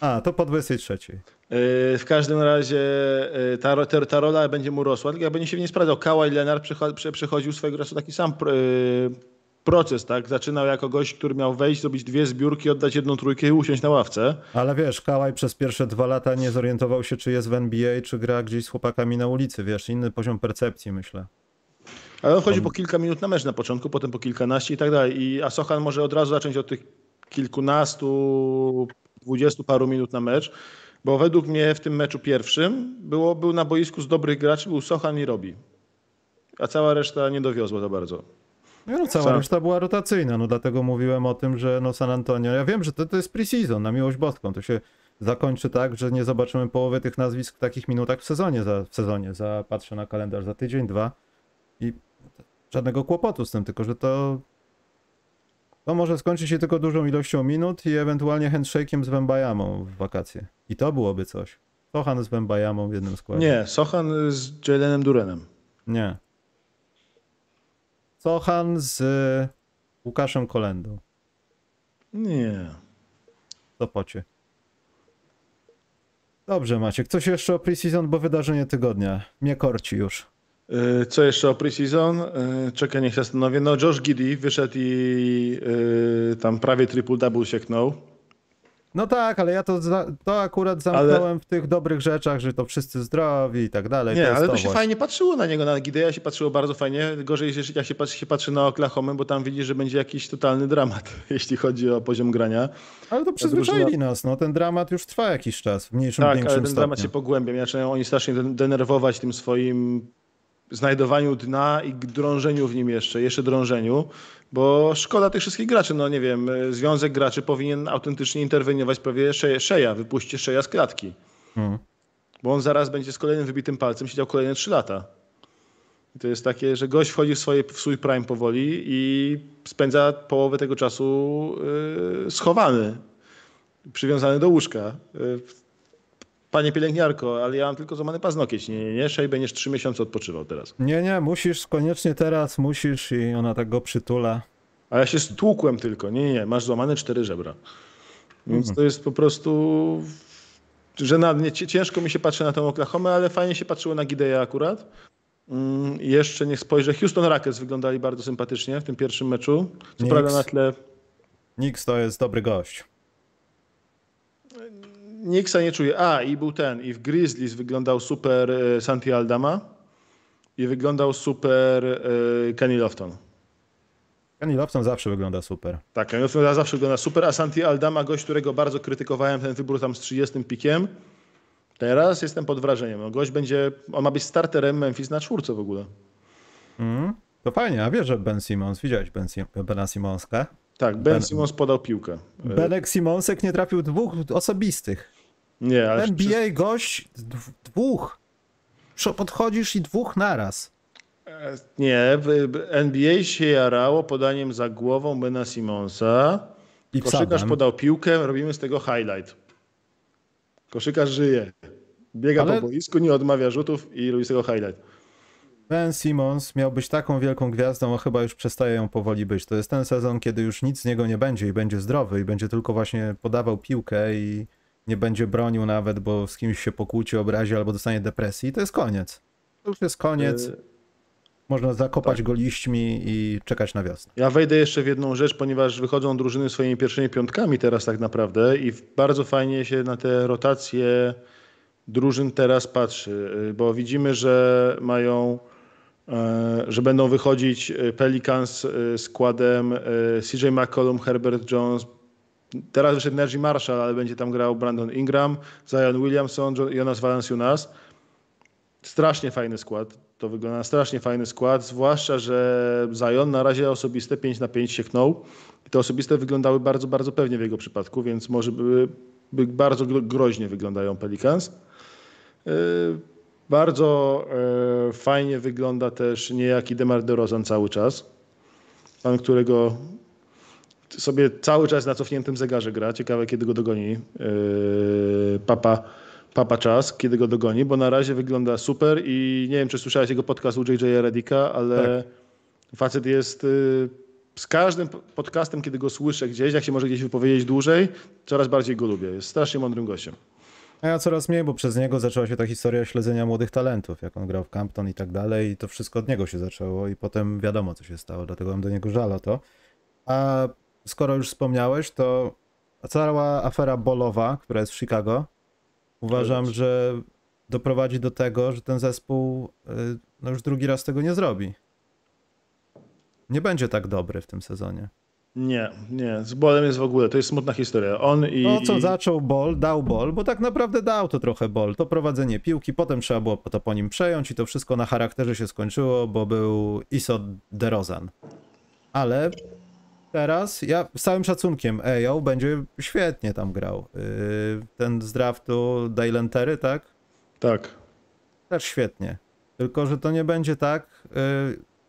A, to po dwudziestej trzeciej. Yy, w każdym razie yy, ta, ta, ta rola będzie mu rosła, tylko ja będzie się w niej sprawdzał. Kawhi Leonard przecho- przechodził swojego czasu taki sam yy, proces, tak? Zaczynał jako gość, który miał wejść, zrobić dwie zbiórki, oddać jedną trójkę i usiąść na ławce. Ale wiesz, Kawhi przez pierwsze dwa lata nie zorientował się, czy jest w N B A, czy gra gdzieś z chłopakami na ulicy, wiesz, inny poziom percepcji, myślę. Ale on chodzi po kilka minut na mecz na początku, potem po kilkanaście i tak dalej. I Sochan może od razu zacząć od tych kilkunastu, dwudziestu paru minut na mecz, bo według mnie w tym meczu pierwszym było, był na boisku z dobrych graczy, był Sochan i Robi. A cała reszta nie dowiozła za bardzo. No, cała Sam. reszta była rotacyjna, no dlatego mówiłem o tym, że no San Antonio, ja wiem, że to, to jest pre-season, na miłość boską, to się zakończy tak, że nie zobaczymy połowy tych nazwisk w takich minutach w sezonie, za, w sezonie, za, patrzę na kalendarz za tydzień, dwa i żadnego kłopotu z tym, tylko że to, to może skończyć się tylko dużą ilością minut i ewentualnie handshake'iem z Wembanyamą w wakacje i to byłoby coś. Sochan z Wembanyamą w jednym składzie. Nie, Sochan z Jalenem Durenem. Nie. Sochan z Łukaszem Kolendą. Nie. To pocie. Dobrze, Maciek. Coś jeszcze o pre-season, bo wydarzenie tygodnia. Mnie korci już. Yy, co jeszcze o pre-season? Yy, czekaj, niech się zastanowię. No Josh Giddey wyszedł i yy, tam prawie triple-double sieknął. No tak, ale ja to, za, to akurat zamknąłem ale... w tych dobrych rzeczach, że to wszyscy zdrowi i tak dalej. Nie, to ale to się fajnie patrzyło na niego, na Gidea się patrzyło bardzo fajnie. Gorzej jak się patrzy, się patrzy na Oklahomę, bo tam widzi, że będzie jakiś totalny dramat, jeśli chodzi o poziom grania. Ale to przyzwyczaili drużyna... nas, no ten dramat już trwa jakiś czas, w mniejszym, tak, większym stopniu. Tak, ale ten dramat się pogłębia, zaczynają oni strasznie denerwować tym swoim znajdowaniu dna i drążeniu w nim jeszcze, jeszcze drążeniu. Bo szkoda tych wszystkich graczy, no nie wiem, Związek Graczy powinien autentycznie interweniować prawie szeja, szeja wypuśćcie Szeja z klatki. Hmm. Bo on zaraz będzie z kolejnym wybitym palcem siedział kolejne trzy lata. I to jest takie, że gość wchodzi w, swoje, w swój prime powoli i spędza połowę tego czasu yy, schowany, przywiązany do łóżka. Yy, Panie pielęgniarko, ale ja mam tylko złamany paznokieć. Nie, nie, nie, Szej będziesz trzy miesiące odpoczywał teraz. Nie, nie, musisz, koniecznie teraz, musisz i ona tak go przytula. A ja się stłukłem tylko. Nie, nie, nie, masz złamane cztery żebra. Więc mm. to jest po prostu... żenadnie. Ciężko mi się patrzy na tę Oklahomę, ale fajnie się patrzyło na Gideja akurat. Mm, jeszcze niech spojrzę. Houston Rockets wyglądali bardzo sympatycznie w tym pierwszym meczu. Co Nix. prawda na tle... Nix to jest dobry gość. Nixa nie czuję. A, i był ten. I w Grizzlies wyglądał super e, Santi Aldama i wyglądał super e, Kenny Lofton. Kenny Lofton zawsze wygląda super. Tak, Kenny Lofton zawsze wygląda super, a Santi Aldama, gość, którego bardzo krytykowałem, ten wybór tam z trzydziestym pikiem, teraz jestem pod wrażeniem. No, gość będzie, on ma być starterem Memphis na czwórce w ogóle. Mm, to fajnie, a wiesz, że Ben Simmons, widziałeś Ben Sim- Bena Simmonska? Tak, Ben, Ben Simmons podał piłkę. Benek Simonsek nie trafił dwóch osobistych. Nie, ale N B A czy... gość dwóch. Podchodzisz i dwóch naraz. Nie, N B A się jarało podaniem za głową Bena Simonsa. I koszykarz podał piłkę, robimy z tego highlight. Koszykarz żyje. Biega ale... po boisku, nie odmawia rzutów i robi z tego highlight. Ben Simmons miał być taką wielką gwiazdą, a chyba już przestaje ją powoli być. To jest ten sezon, kiedy już nic z niego nie będzie i będzie zdrowy i będzie tylko właśnie podawał piłkę i nie będzie bronił nawet, bo z kimś się pokłóci, obrazi albo dostanie depresji i to jest koniec. To już jest koniec. Można zakopać tak. go liśćmi i czekać na wiosnę. Ja wejdę jeszcze w jedną rzecz, ponieważ wychodzą drużyny swoimi pierwszymi piątkami teraz tak naprawdę i bardzo fajnie się na te rotacje drużyn teraz patrzy, bo widzimy, że mają... że będą wychodzić Pelicans z składem C J McCollum, Herbert Jones. Teraz wyszedł Nerji Marshall, ale będzie tam grał Brandon Ingram, Zion Williamson, Jonas Valanciunas. Strasznie fajny skład. To wygląda na strasznie fajny skład, zwłaszcza, że Zion na razie osobiste pięć na pięć sieknął. I te osobiste wyglądały bardzo, bardzo pewnie w jego przypadku, więc może by, by bardzo groźnie wyglądają Pelicans. Yy. Bardzo e, fajnie wygląda też niejaki DeMar DeRozan cały czas. Pan, którego sobie cały czas na cofniętym zegarze gra. Ciekawe, kiedy go dogoni e, papa, papa czas, kiedy go dogoni, bo na razie wygląda super i nie wiem, czy słyszałeś jego podcast u J J Reddicka, ale tak. Facet jest z każdym podcastem, kiedy go słyszę gdzieś, jak się może gdzieś wypowiedzieć dłużej, coraz bardziej go lubię. Jest strasznie mądrym gościem. A ja coraz mniej, bo przez niego zaczęła się ta historia śledzenia młodych talentów, jak on grał w Campton i tak dalej i to wszystko od niego się zaczęło i potem wiadomo, co się stało, dlatego mam do niego żal o to. A skoro już wspomniałeś, to cała afera Bolowa, która jest w Chicago, uważam, że doprowadzi do tego, że ten zespół no już drugi raz tego nie zrobi. Nie będzie tak dobry w tym sezonie. Nie, nie. Z Bolem jest w ogóle. To jest smutna historia. On i... No co, i... zaczął Bol, dał Bol, bo tak naprawdę dał to trochę Bol. To prowadzenie piłki, potem trzeba było to po nim przejąć i to wszystko na charakterze się skończyło, bo był I S O DeRozan. Ale teraz ja z całym szacunkiem Ejo będzie świetnie tam grał. Ten z draftu Dailentery, tak? Tak. Też świetnie. Tylko, że to nie będzie tak...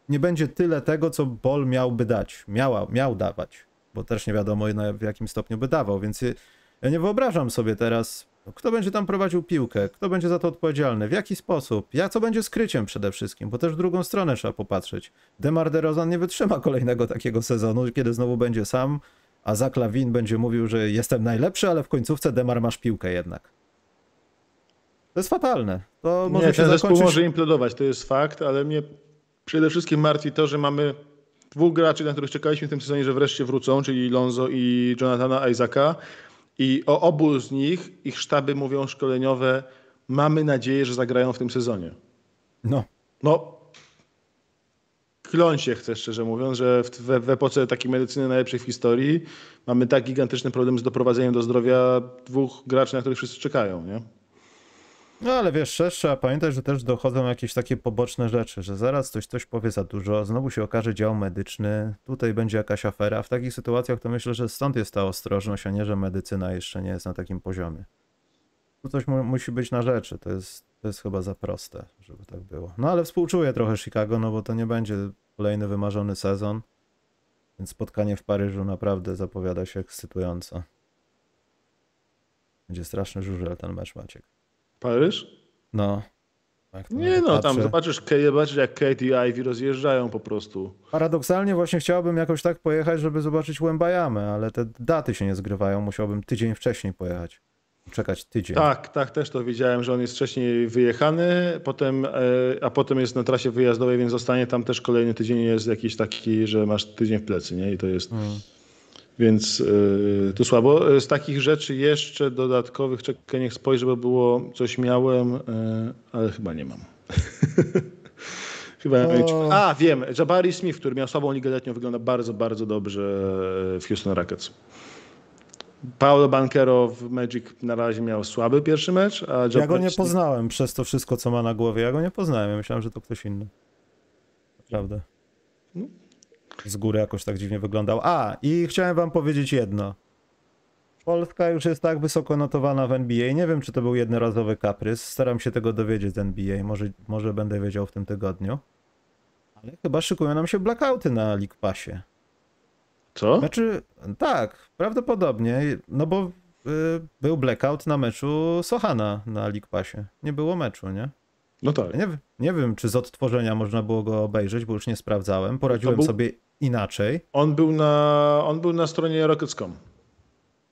Nie będzie tyle tego, co Ball miałby dać, miała, miał dawać, bo też nie wiadomo w jakim stopniu by dawał, więc ja nie wyobrażam sobie teraz, kto będzie tam prowadził piłkę, kto będzie za to odpowiedzialny, w jaki sposób, ja co będzie skryciem przede wszystkim, bo też w drugą stronę trzeba popatrzeć. DeMar DeRozan nie wytrzyma kolejnego takiego sezonu, kiedy znowu będzie sam, a Zach LaVine będzie mówił, że jestem najlepszy, ale w końcówce DeMar masz piłkę jednak. To jest fatalne. To może nie, się ten zakończyć... zespół może implodować, to jest fakt, ale mnie... Przede wszystkim martwi to, że mamy dwóch graczy, na których czekaliśmy w tym sezonie, że wreszcie wrócą, czyli Lonzo i Jonathana Isaaca. I o obu z nich, ich sztaby mówią szkoleniowe, mamy nadzieję, że zagrają w tym sezonie. No. No. Kląć się chcę, szczerze mówiąc, że w, w epoce takiej medycyny najlepszej w historii mamy tak gigantyczny problem z doprowadzeniem do zdrowia dwóch graczy, na których wszyscy czekają, nie? No ale wiesz, trzeba pamiętać, że też dochodzą jakieś takie poboczne rzeczy, że zaraz coś, coś powie za dużo, znowu się okaże dział medyczny, tutaj będzie jakaś afera. W takich sytuacjach to myślę, że stąd jest ta ostrożność, a nie, że medycyna jeszcze nie jest na takim poziomie. Tu coś mu, musi być na rzeczy, to jest, to jest chyba za proste, żeby tak było. No ale współczuję trochę Chicago, no bo to nie będzie kolejny wymarzony sezon, więc spotkanie w Paryżu naprawdę zapowiada się ekscytująco. Będzie straszny żużel ten mecz, Maciek. Paryż? No. Tak, nie no, patrzę. Tam zobaczysz, zobaczysz jak Cade i Ivy rozjeżdżają po prostu. Paradoksalnie właśnie chciałbym jakoś tak pojechać, żeby zobaczyć Wembanyamę, ale te daty się nie zgrywają, musiałbym tydzień wcześniej pojechać. Czekać tydzień. Tak, tak, też to widziałem, że on jest wcześniej wyjechany, potem, a potem jest na trasie wyjazdowej, więc zostanie tam też kolejny tydzień, jest jakiś taki, że masz tydzień w plecy, nie? I to jest... Hmm. Więc yy, tu słabo. Z takich rzeczy jeszcze dodatkowych, czekaj, niech spojrzę, bo było, coś miałem, yy, ale chyba nie mam. chyba o... nie mam. A, wiem, Jabari Smith, który miał słabą ligę letnią, wygląda bardzo, bardzo dobrze w Houston Rockets. Paolo Bankero w Magic na razie miał słaby pierwszy mecz. A Jabari ja go nie Smith... poznałem przez to wszystko, co ma na głowie. Ja go nie poznałem, ja myślałem, że to ktoś inny. Prawda. No. Z góry jakoś tak dziwnie wyglądał. A, i chciałem wam powiedzieć jedno. Polska już jest tak wysoko notowana w N B A. Nie wiem, czy to był jednorazowy kaprys. Staram się tego dowiedzieć z N B A. Może, może będę wiedział w tym tygodniu. Ale chyba szykują nam się blackouty na League Passie. Co? Znaczy, tak, prawdopodobnie. No bo y, był blackout na meczu Sochana na League Passie. Nie było meczu, nie? No tak. Nie, nie wiem, czy z odtworzenia można było go obejrzeć, bo już nie sprawdzałem. Poradziłem był... sobie inaczej. On był na, on był na stronie Rockets kropka com.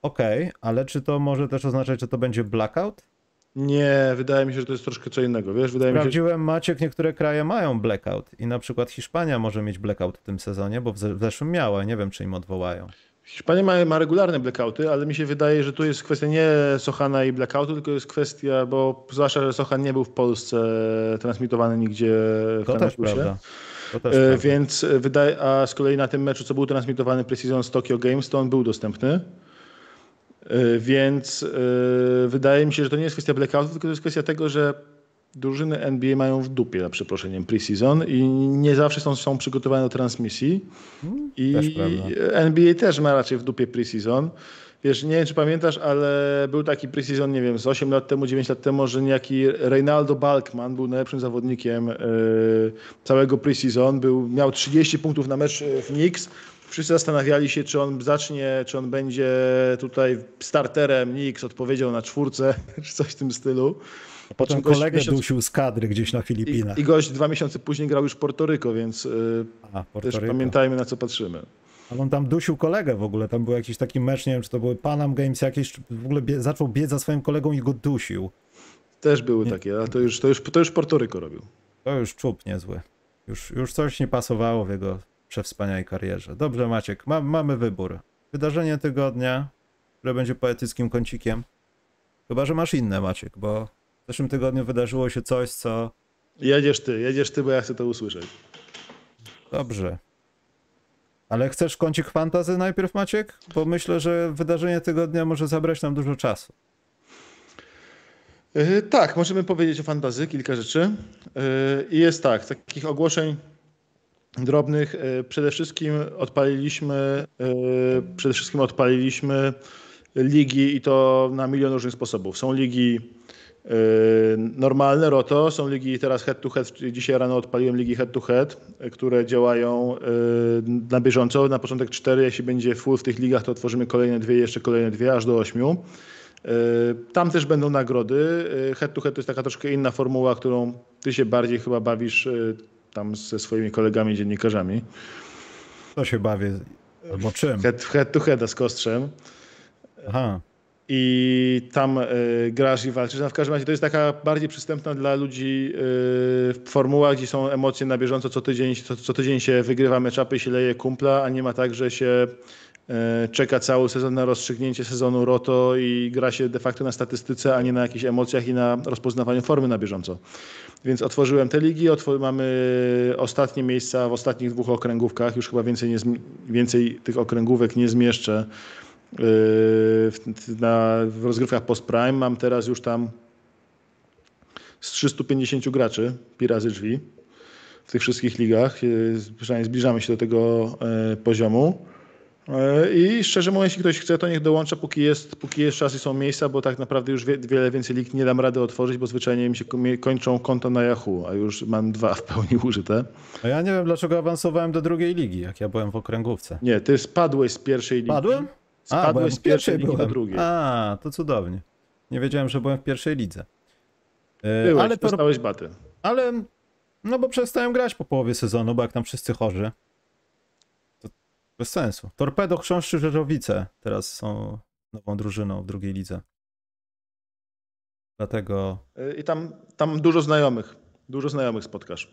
Okej, okay, ale czy to może też oznaczać, że to będzie blackout? Nie, wydaje mi się, że to jest troszkę co innego. Wiesz, wydaje Sprawdziłem, mi się... Maciek, niektóre kraje mają blackout i na przykład Hiszpania może mieć blackout w tym sezonie, bo w zeszłym miała. Nie wiem, czy im odwołają. Hiszpania ma, ma regularne blackouty, ale mi się wydaje, że tu jest kwestia nie Sochana i blackoutu, tylko jest kwestia, bo zwłaszcza, że Sochan nie był w Polsce transmitowany nigdzie w to też prawda. To też prawda. Więc wydaje, a z kolei na tym meczu, co był transmitowany Precision z Tokyo Games, to on był dostępny. Więc wydaje mi się, że to nie jest kwestia blackoutu, tylko to jest kwestia tego, że drużyny N B A mają w dupie, na przeproszeniem, pre-season i nie zawsze są, są przygotowane do transmisji. I N B A też ma raczej w dupie pre-season. Wiesz, nie wiem, czy pamiętasz, ale był taki pre-season, nie wiem, z osiem lat temu, dziewięć lat temu, że niejaki Reynaldo Balkman był najlepszym zawodnikiem yy, całego pre-season. Był, miał trzydzieści punktów na mecz w Knicks. wszyscy zastanawiali się, czy on zacznie, czy on będzie tutaj starterem Knicks, odpowiedział na czwórce, czy coś w tym stylu. A potem kolegę miesiąc... dusił z kadry gdzieś na Filipinach. I, i gość dwa miesiące później grał już w Portoryko, więc yy, A, Portoryko. Też pamiętajmy, na co patrzymy. Ale on tam dusił kolegę w ogóle, tam był jakiś taki mecz, nie wiem, czy to były Panam Games jakieś, w ogóle bie... zaczął biec za swoim kolegą i go dusił. Też były nie. takie, a to już, to, już, to już Portoryko robił. To już czub niezły. Już, już coś nie pasowało w jego przewspaniałej karierze. Dobrze, Maciek, ma, mamy wybór. Wydarzenie tygodnia, które będzie poetyckim kącikiem. Chyba że masz inne, Maciek, bo w zeszłym tygodniu wydarzyło się coś, co... Jedziesz ty, jedziesz ty, bo ja chcę to usłyszeć. Dobrze. Ale chcesz kącik fantasy najpierw, Maciek? Bo myślę, że wydarzenie tygodnia może zabrać nam dużo czasu. Yy, tak, możemy powiedzieć o fantasy kilka rzeczy. I yy, jest tak, takich ogłoszeń drobnych. Yy, przede wszystkim odpaliliśmy, yy, przede wszystkim odpaliliśmy ligi i to na milion różnych sposobów. Są ligi yy, normalne, roto, są ligi teraz head to head. Dzisiaj rano odpaliłem ligi head to head, które działają yy, na bieżąco. Na początek cztery, jeśli będzie full w tych ligach, to otworzymy kolejne dwie, jeszcze kolejne dwie, aż do ośmiu. Tam też będą nagrody. Head to head to jest taka troszkę inna formuła, którą ty się bardziej chyba bawisz tam ze swoimi kolegami dziennikarzami. To się bawię, albo czym? Head, head to heada z Kostrzem. Aha. I tam grasz i walczysz. No w każdym razie to jest taka bardziej przystępna dla ludzi formuła, gdzie są emocje na bieżąco. Co tydzień, co, co tydzień się wygrywa meczapy i się leje kumpla, a nie ma tak, że się czeka cały sezon na rozstrzygnięcie sezonu roto i gra się de facto na statystyce, a nie na jakichś emocjach i na rozpoznawaniu formy na bieżąco. Więc otworzyłem te ligi, otwor- mamy ostatnie miejsca w ostatnich dwóch okręgówkach, już chyba więcej, nie zmi- więcej tych okręgówek nie zmieszczę yy, w, na, w rozgrywkach post-prime. Mam teraz już tam z trzystu pięćdziesięciu graczy, pi razy drzwi, w tych wszystkich ligach, yy, zbliżamy się do tego yy, poziomu. I szczerze mówiąc, jeśli ktoś chce, to niech dołącza, póki jest, póki jest czas i są miejsca, bo tak naprawdę już wie, wiele więcej lig nie dam rady otworzyć, bo zwyczajnie mi się kończą konto na Yahoo, a już mam dwa w pełni użyte. No ja nie wiem, dlaczego awansowałem do drugiej ligi, jak ja byłem w okręgówce. Nie, ty spadłeś z pierwszej ligi. Padłem? Spadłeś a, z pierwszej ligi byłem. Do drugiej. A, to cudownie. Nie wiedziałem, że byłem w pierwszej lidze. Yy, Byłeś, ale dostałeś to... baty. Ale, no bo przestałem grać po połowie sezonu, bo jak tam wszyscy chorzy. Bez sensu. Torpedo Chrząszczy Rzeżowice teraz są nową drużyną w drugiej lidze. Dlatego... I tam, tam dużo znajomych. Dużo znajomych spotkasz.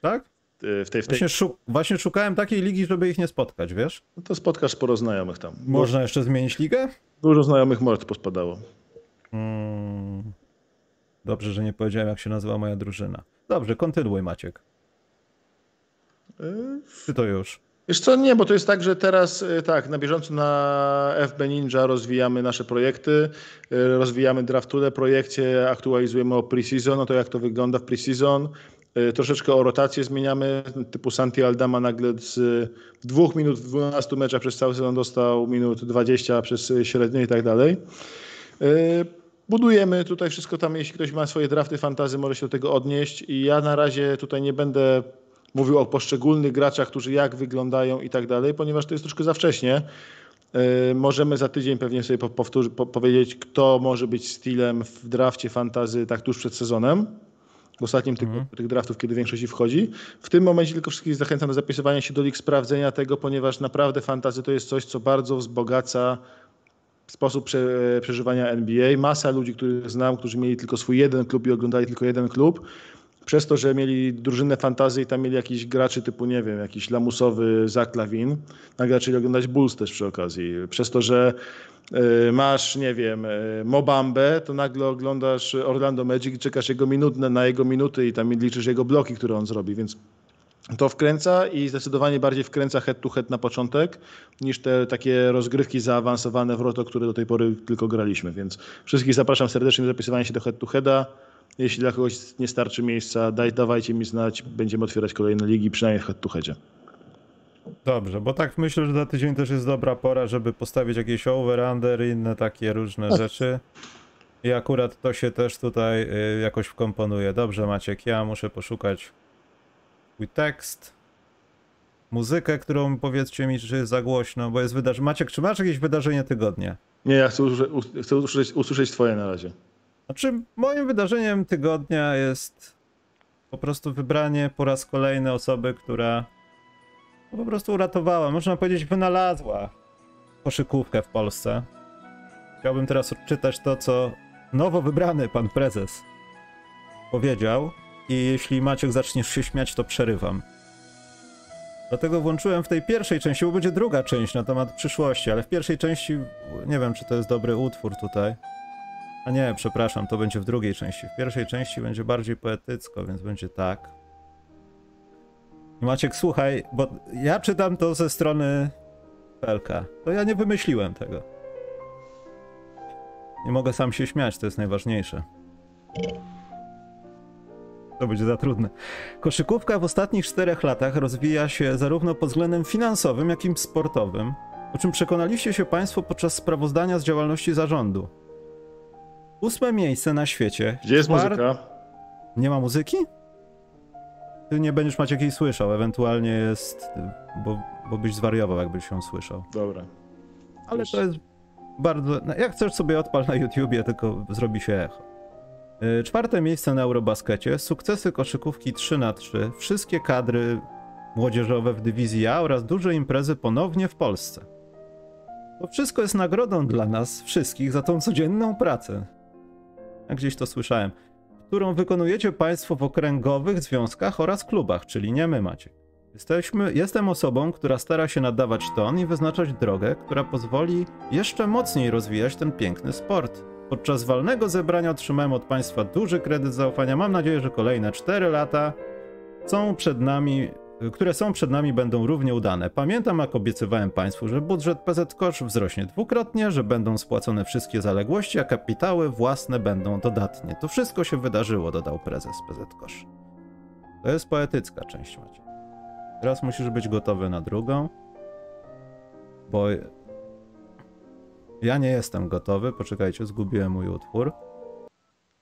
Tak? W tej, w tej... Właśnie, szuk- właśnie szukałem takiej ligi, żeby ich nie spotkać, wiesz? No to spotkasz sporo znajomych tam. Można Bo... jeszcze zmienić ligę? Dużo znajomych mord pospadało. Hmm. Dobrze, że nie powiedziałem, jak się nazywa moja drużyna. Dobrze, kontynuuj, Maciek. Y... Czy to już? Wiesz co, nie, bo to jest tak, że teraz tak, na bieżąco na F B Ninja rozwijamy nasze projekty, rozwijamy Draftule projekcie, aktualizujemy o pre-season, o to jak to wygląda w pre-season, troszeczkę o rotację zmieniamy, typu Santi Aldama nagle z dwóch minut w dwunastu meczach przez cały sezon dostał minut dwadzieścia przez średnie i tak dalej. Budujemy tutaj wszystko tam, jeśli ktoś ma swoje drafty fantasy, może się do tego odnieść i ja na razie tutaj nie będę mówił o poszczególnych graczach, którzy jak wyglądają i tak dalej, ponieważ to jest troszkę za wcześnie. Yy, możemy za tydzień pewnie sobie powtórzy, po, powiedzieć, kto może być stylem w drafcie fantasy tak tuż przed sezonem. W ostatnim mm. tych, tych draftów, kiedy większość wchodzi. W tym momencie tylko wszystkich zachęcam do zapisywania się do lig, sprawdzenia tego, ponieważ naprawdę fantasy to jest coś, co bardzo wzbogaca sposób prze, przeżywania N B A. Masa ludzi, których znam, którzy mieli tylko swój jeden klub i oglądali tylko jeden klub, przez to, że mieli drużynę fantasy i tam mieli jakiś graczy typu, nie wiem, jakiś lamusowy Zach Lavin, nagle zaczęli oglądać Bulls też przy okazji. Przez to, że y, masz, nie wiem, y, Mobambę, to nagle oglądasz Orlando Magic i czekasz jego minut, na jego minuty i tam liczysz jego bloki, które on zrobi, więc to wkręca i zdecydowanie bardziej wkręca head to head na początek niż te takie rozgrywki zaawansowane w roto, które do tej pory tylko graliśmy, więc wszystkich zapraszam serdecznie do zapisywania się do head to heada. Jeśli dla kogoś nie starczy miejsca, daj, dawajcie mi znać, będziemy otwierać kolejne ligi, przynajmniej w head to headzie. Dobrze, bo tak myślę, że za tydzień też jest dobra pora, żeby postawić jakieś over-under i inne takie różne Ach. rzeczy. I akurat to się też tutaj jakoś wkomponuje. Dobrze, Maciek, ja muszę poszukać swój tekst. muzykę, którą powiedzcie mi, czy jest za głośno, bo jest wydarzenie. Maciek, czy masz jakieś wydarzenie tygodnia? Nie, ja chcę, usłysze chcę usłyszeć, usłyszeć twoje na razie. Znaczy, moim wydarzeniem tygodnia jest po prostu wybranie po raz kolejny osoby, która po prostu uratowała, można powiedzieć, wynalazła koszykówkę w Polsce. Chciałbym teraz odczytać to, co nowo wybrany pan prezes powiedział. I jeśli Maciek zaczniesz się śmiać, to przerywam. Dlatego włączyłem w tej pierwszej części, bo będzie druga część na temat przyszłości, ale w pierwszej części, nie wiem, czy to jest dobry utwór tutaj. A nie, przepraszam, to będzie w drugiej części. W pierwszej części będzie bardziej poetycko, więc będzie tak. Maciek, słuchaj, bo ja czytam to ze strony P L K. To ja nie wymyśliłem tego. Nie mogę sam się śmiać, to jest najważniejsze. To będzie za trudne. Koszykówka w ostatnich czterech latach rozwija się zarówno pod względem finansowym, jak i sportowym, o czym przekonaliście się Państwo podczas sprawozdania z działalności zarządu. Ósme miejsce na świecie. Gdzie jest Czwart... muzyka? Nie ma muzyki? Ty nie będziesz, Maciek, jej słyszał, ewentualnie jest, bo, bo byś zwariował, jakbyś ją słyszał. Dobra. Ale Już. to jest bardzo... Jak chcesz, sobie odpal na YouTubie, tylko zrobi się echo. Czwarte miejsce na Eurobaskecie, sukcesy koszykówki trzy na trzy, wszystkie kadry młodzieżowe w dywizji A oraz duże imprezy ponownie w Polsce. To wszystko jest nagrodą dla nas wszystkich za tą codzienną pracę. Ja gdzieś to słyszałem. Którą wykonujecie Państwo w okręgowych związkach oraz klubach, czyli nie my, Maciek. Jesteśmy, jestem osobą, która stara się nadawać ton i wyznaczać drogę, która pozwoli jeszcze mocniej rozwijać ten piękny sport. Podczas walnego zebrania otrzymałem od Państwa duży kredyt zaufania. Mam nadzieję, że kolejne cztery lata, są przed nami, które są przed nami, będą równie udane. Pamiętam, jak obiecywałem Państwu, że budżet P Z Kosz wzrośnie dwukrotnie, że będą spłacone wszystkie zaległości, a kapitały własne będą dodatnie. To wszystko się wydarzyło, dodał prezes P Z Kosz. To jest poetycka część, Maciek. Teraz musisz być gotowy na drugą, bo... Ja nie jestem gotowy, poczekajcie, zgubiłem mój utwór.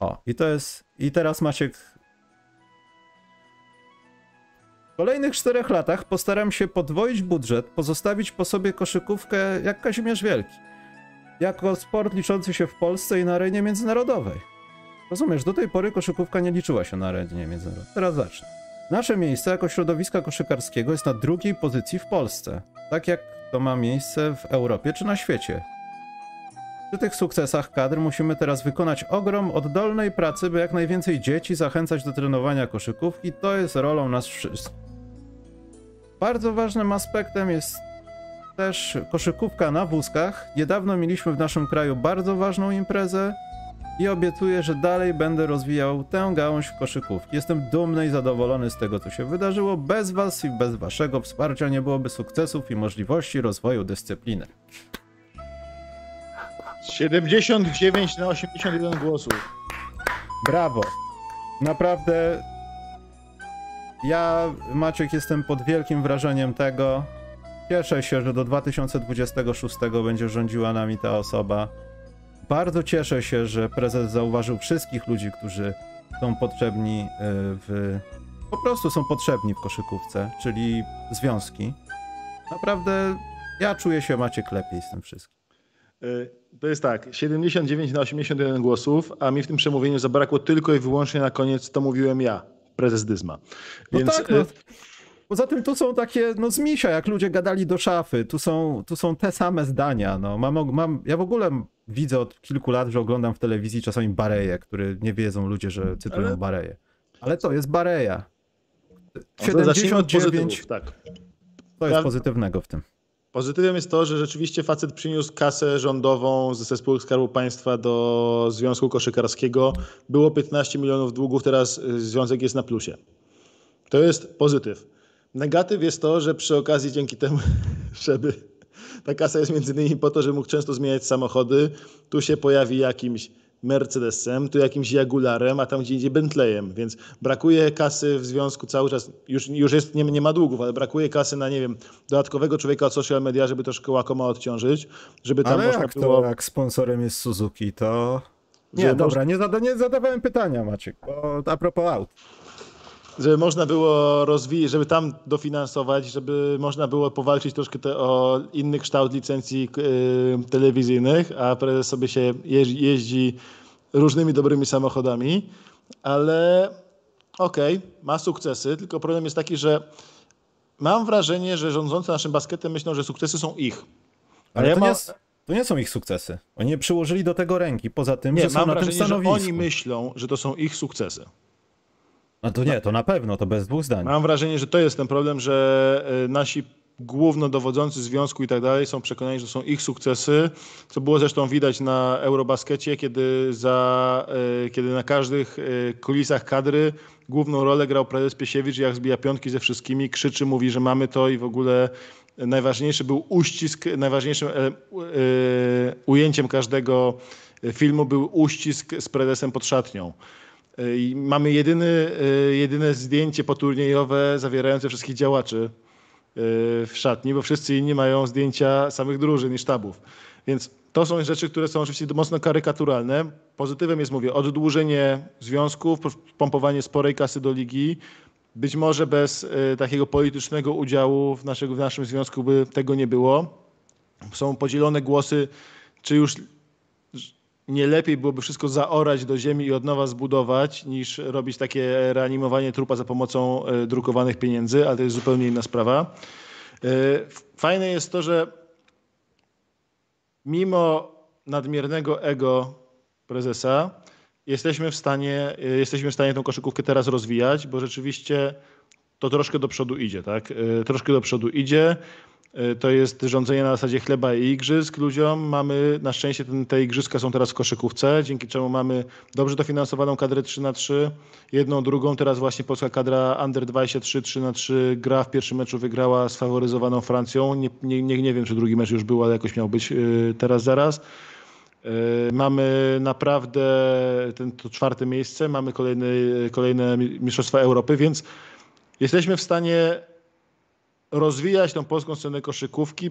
O, i to jest... I teraz, Maciek... W kolejnych czterech latach postaram się podwoić budżet, pozostawić po sobie koszykówkę jak Kazimierz Wielki. Jako sport liczący się w Polsce i na arenie międzynarodowej. Rozumiesz, do tej pory koszykówka nie liczyła się na arenie międzynarodowej. Teraz zacznę. Nasze miejsce jako środowiska koszykarskiego jest na drugiej pozycji w Polsce. Tak jak to ma miejsce w Europie czy na świecie. Przy tych sukcesach kadr musimy teraz wykonać ogrom oddolnej pracy, by jak najwięcej dzieci zachęcać do trenowania koszykówki. To jest rolą nas wszystkich. Bardzo ważnym aspektem jest też koszykówka na wózkach. Niedawno mieliśmy w naszym kraju bardzo ważną imprezę i obiecuję, że dalej będę rozwijał tę gałąź w koszykówki. Jestem dumny i zadowolony z tego, co się wydarzyło. Bez was i bez waszego wsparcia nie byłoby sukcesów i możliwości rozwoju dyscypliny. siedemdziesiąt dziewięć na osiemdziesiąt jeden głosów. Brawo. Naprawdę ja, Maciek, jestem pod wielkim wrażeniem tego. Cieszę się, że do dwa tysiące dwudziestego szóstego będzie rządziła nami ta osoba. Bardzo cieszę się, że prezes zauważył wszystkich ludzi, którzy są potrzebni w... Po prostu są potrzebni w koszykówce, czyli związki. Naprawdę ja czuję się, Maciek, lepiej z tym wszystkim. To jest tak, siedemdziesiąt dziewięć na osiemdziesiąt jeden głosów, a mi w tym przemówieniu zabrakło tylko i wyłącznie na koniec, to mówiłem ja, prezes Dyzma. Więc... No tak, no. Poza tym tu są takie, no z misia, jak ludzie gadali do szafy, tu są, tu są te same zdania. No. Mam, mam, ja w ogóle widzę od kilku lat, że oglądam w telewizji czasami Bareję, który nie wiedzą ludzie, że cytują Ale... Bareję. Ale to jest Bareja. siedemdziesiąt dziewięć, tak. To jest tak. Pozytywnego w tym. Pozytywem jest to, że rzeczywiście facet przyniósł kasę rządową ze spółek Skarbu Państwa do Związku Koszykarskiego. Było piętnaście milionów długów, teraz związek jest na plusie. To jest pozytyw. Negatyw jest to, że przy okazji dzięki temu, żeby ta kasa jest między innymi po to, że mógł często zmieniać samochody, tu się pojawi jakimś Mercedesem, tu jakimś Jagularem, a tam gdzie idzie Bentleyem, więc brakuje kasy w związku cały czas, już, już jest, nie, nie ma długów, ale brakuje kasy na, nie wiem, dodatkowego człowieka od social media, żeby to szkoła koma odciążyć, żeby tam ale można jak było... Ale jak sponsorem jest Suzuki, to... Nie, dobra, można... nie, zada, nie zadawałem pytania, Maciek, bo a propos aut. żeby można było rozwijać, żeby tam dofinansować, żeby można było powalczyć troszkę te, o inny kształt licencji yy, telewizyjnych, a prezes sobie się jeździ, jeździ różnymi dobrymi samochodami, ale okej, okay, ma sukcesy, tylko problem jest taki, że mam wrażenie, że rządzący naszym basketem myślą, że sukcesy są ich. Ale ja to, ma... nie, to nie są ich sukcesy. Oni nie przyłożyli do tego ręki, poza tym, nie, że są na wrażenie, tym stanowisku. Że oni myślą, że to są ich sukcesy. No to nie, to na pewno, to bez dwóch zdań. Mam wrażenie, że to jest ten problem, że nasi głównodowodzący związku i tak dalej są przekonani, że to są ich sukcesy, co było zresztą widać na Eurobaskecie, kiedy, za, kiedy na każdych kulisach kadry główną rolę grał prezes Piesiewicz, jak zbija piątki ze wszystkimi, krzyczy, mówi, że mamy to i w ogóle najważniejszy był uścisk, najważniejszym ujęciem każdego filmu był uścisk z prezesem pod szatnią. I mamy jedyny, jedyne zdjęcie poturniejowe zawierające wszystkich działaczy w szatni, bo wszyscy inni mają zdjęcia samych drużyn i sztabów. Więc to są rzeczy, które są oczywiście mocno karykaturalne. Pozytywem jest, mówię, oddłużenie związków, pompowanie sporej kasy do ligi. Być może bez takiego politycznego udziału w, naszego, w naszym związku by tego nie było. Są podzielone głosy, czy już... nie lepiej byłoby wszystko zaorać do ziemi i od nowa zbudować, niż robić takie reanimowanie trupa za pomocą drukowanych pieniędzy, ale to jest zupełnie inna sprawa. Fajne jest to, że mimo nadmiernego ego prezesa jesteśmy w stanie, jesteśmy w stanie tą koszykówkę teraz rozwijać, bo rzeczywiście to troszkę do przodu idzie, tak? Troszkę do przodu idzie. To jest rządzenie na zasadzie chleba i igrzysk ludziom. Mamy, na szczęście ten, te igrzyska są teraz w koszykówce, dzięki czemu mamy dobrze dofinansowaną kadrę trzy na trzy. Jedną, drugą. Teraz właśnie polska kadra Under dwadzieścia trzy trzy na trzy gra. W pierwszym meczu wygrała z faworyzowaną Francją. Nie, nie, nie wiem, czy drugi mecz już był, ale jakoś miał być teraz zaraz. Mamy naprawdę ten, to czwarte miejsce. Mamy kolejne, kolejne Mistrzostwa Europy, więc jesteśmy w stanie... rozwijać tą polską scenę koszykówki,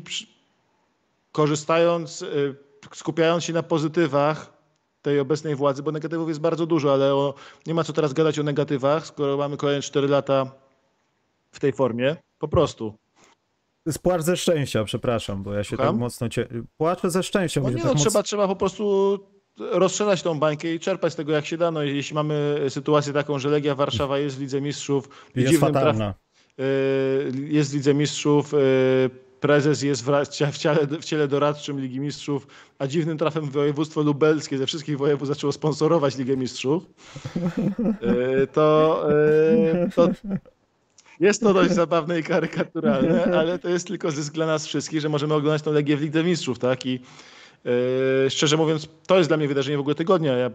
korzystając, skupiając się na pozytywach tej obecnej władzy, bo negatywów jest bardzo dużo, ale o, nie ma co teraz gadać o negatywach, skoro mamy kolejne cztery lata w tej formie, po prostu. To jest płacz ze szczęścia, przepraszam, bo ja się Słucham? tak mocno... Cie... Płaczę ze szczęścia. No nie, tak no, moc... trzeba, trzeba po prostu... rozszerzać tą bańkę i czerpać z tego jak się da. No, jeśli mamy sytuację taką, że Legia Warszawa jest w Lidze Mistrzów... Jest fatalna. Traf... jest w Lidze Mistrzów, prezes jest w ciele, w ciele doradczym Ligi Mistrzów, a dziwnym trafem województwo lubelskie ze wszystkich województw zaczęło sponsorować Ligę Mistrzów, to, to jest to dość zabawne i karykaturalne, ale to jest tylko zysk dla nas wszystkich, że możemy oglądać tą Legię w Lidze Mistrzów, tak? I szczerze mówiąc, to jest dla mnie wydarzenie w ogóle tygodnia. Ja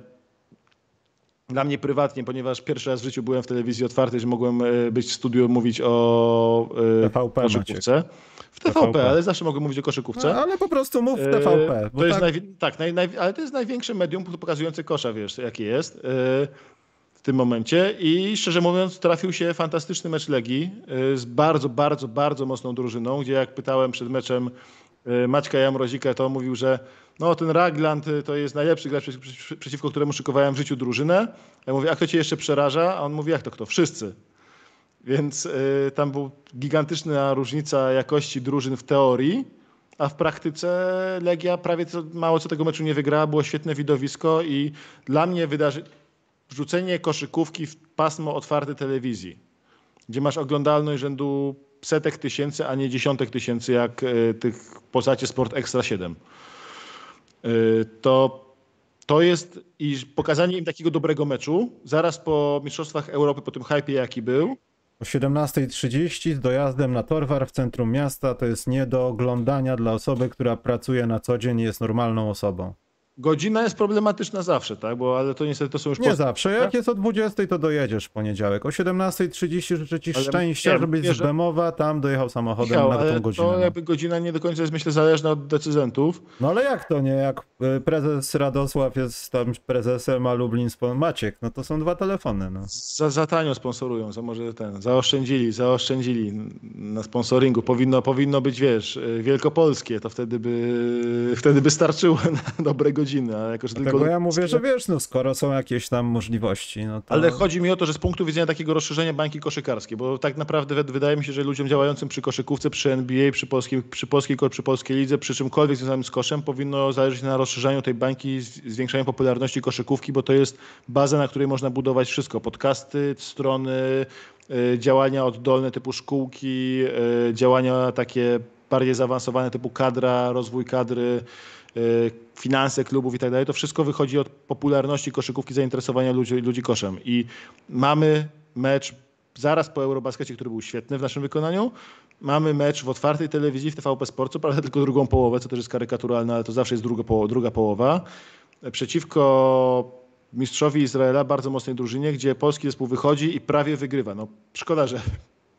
Dla mnie prywatnie, ponieważ pierwszy raz w życiu byłem w telewizji otwartej, że mogłem być w studiu mówić o T V P, koszykówce. W T V P, T V P, ale zawsze mogłem mówić o koszykówce. No, ale po prostu mów w T V P. To jest tak, najwi- tak naj- naj- ale to jest największe medium pokazujące kosza, wiesz, jakie jest w tym momencie. I szczerze mówiąc, trafił się fantastyczny mecz Legii z bardzo, bardzo, bardzo mocną drużyną, gdzie jak pytałem przed meczem Maćka Jamrozika, to mówił, że no ten Ragland to jest najlepszy gracz, przeciwko któremu szykowałem w życiu drużynę. Ja mówię, a kto cię jeszcze przeraża? A on mówi, jak to kto? Wszyscy. Więc y, tam była gigantyczna różnica jakości drużyn w teorii, a w praktyce Legia prawie co, mało co tego meczu nie wygrała. Było świetne widowisko i dla mnie wydarzy- wrzucenie koszykówki w pasmo otwarte telewizji, gdzie masz oglądalność rzędu setek tysięcy, a nie dziesiątek tysięcy, jak y, tych w Polsacie Sport Extra siedem. To, to jest i pokazanie im takiego dobrego meczu zaraz po Mistrzostwach Europy, po tym hypie jaki był. O siedemnasta trzydzieści z dojazdem na Torwar w centrum miasta to jest nie do oglądania dla osoby, która pracuje na co dzień i jest normalną osobą. Godzina jest problematyczna zawsze, tak? Bo, ale to niestety to są już... Nie po... zawsze. Jak jest o dwudziestej, to dojedziesz w poniedziałek. O siedemnasta trzydzieści życzę ci ale szczęścia, nie, żebyś nie, że... z Bemowa tam dojechał samochodem Michał, na tą godzinę. To jakby godzina nie do końca jest, myślę, zależna od decydentów. No ale jak to nie? Jak prezes Radosław jest tam prezesem, a Lublin spon... Maciek, no to są dwa telefony. No. Za, za tanio sponsorują, za może ten, zaoszczędzili, zaoszczędzili na sponsoringu. Powinno, powinno być, wiesz, wielkopolskie, to wtedy by, wtedy by starczyło na dobrego godziny, ale jako, że tylko... Dlatego ja mówię, że wiesz, no skoro są jakieś tam możliwości, no to... Ale chodzi mi o to, że z punktu widzenia takiego rozszerzenia bańki koszykarskiej, bo tak naprawdę wydaje mi się, że ludziom działającym przy koszykówce, przy N B A, przy, polskim, przy polskiej przy polskiej lidze, przy czymkolwiek związanym z koszem, powinno zależeć na rozszerzaniu tej bańki, zwiększaniu popularności koszykówki, bo to jest baza, na której można budować wszystko. Podcasty, strony, działania oddolne typu szkółki, działania takie bardziej zaawansowane typu kadra, rozwój kadry, finanse klubów i tak dalej. To wszystko wychodzi od popularności koszykówki, zainteresowania ludzi, ludzi koszem. I mamy mecz zaraz po Eurobaskecie, który był świetny w naszym wykonaniu. Mamy mecz w otwartej telewizji w T V P Sportu, ale tylko drugą połowę, co też jest karykaturalne, ale to zawsze jest druga, poł- druga połowa. Przeciwko mistrzowi Izraela, bardzo mocnej drużynie, gdzie polski zespół wychodzi i prawie wygrywa. No, szkoda, że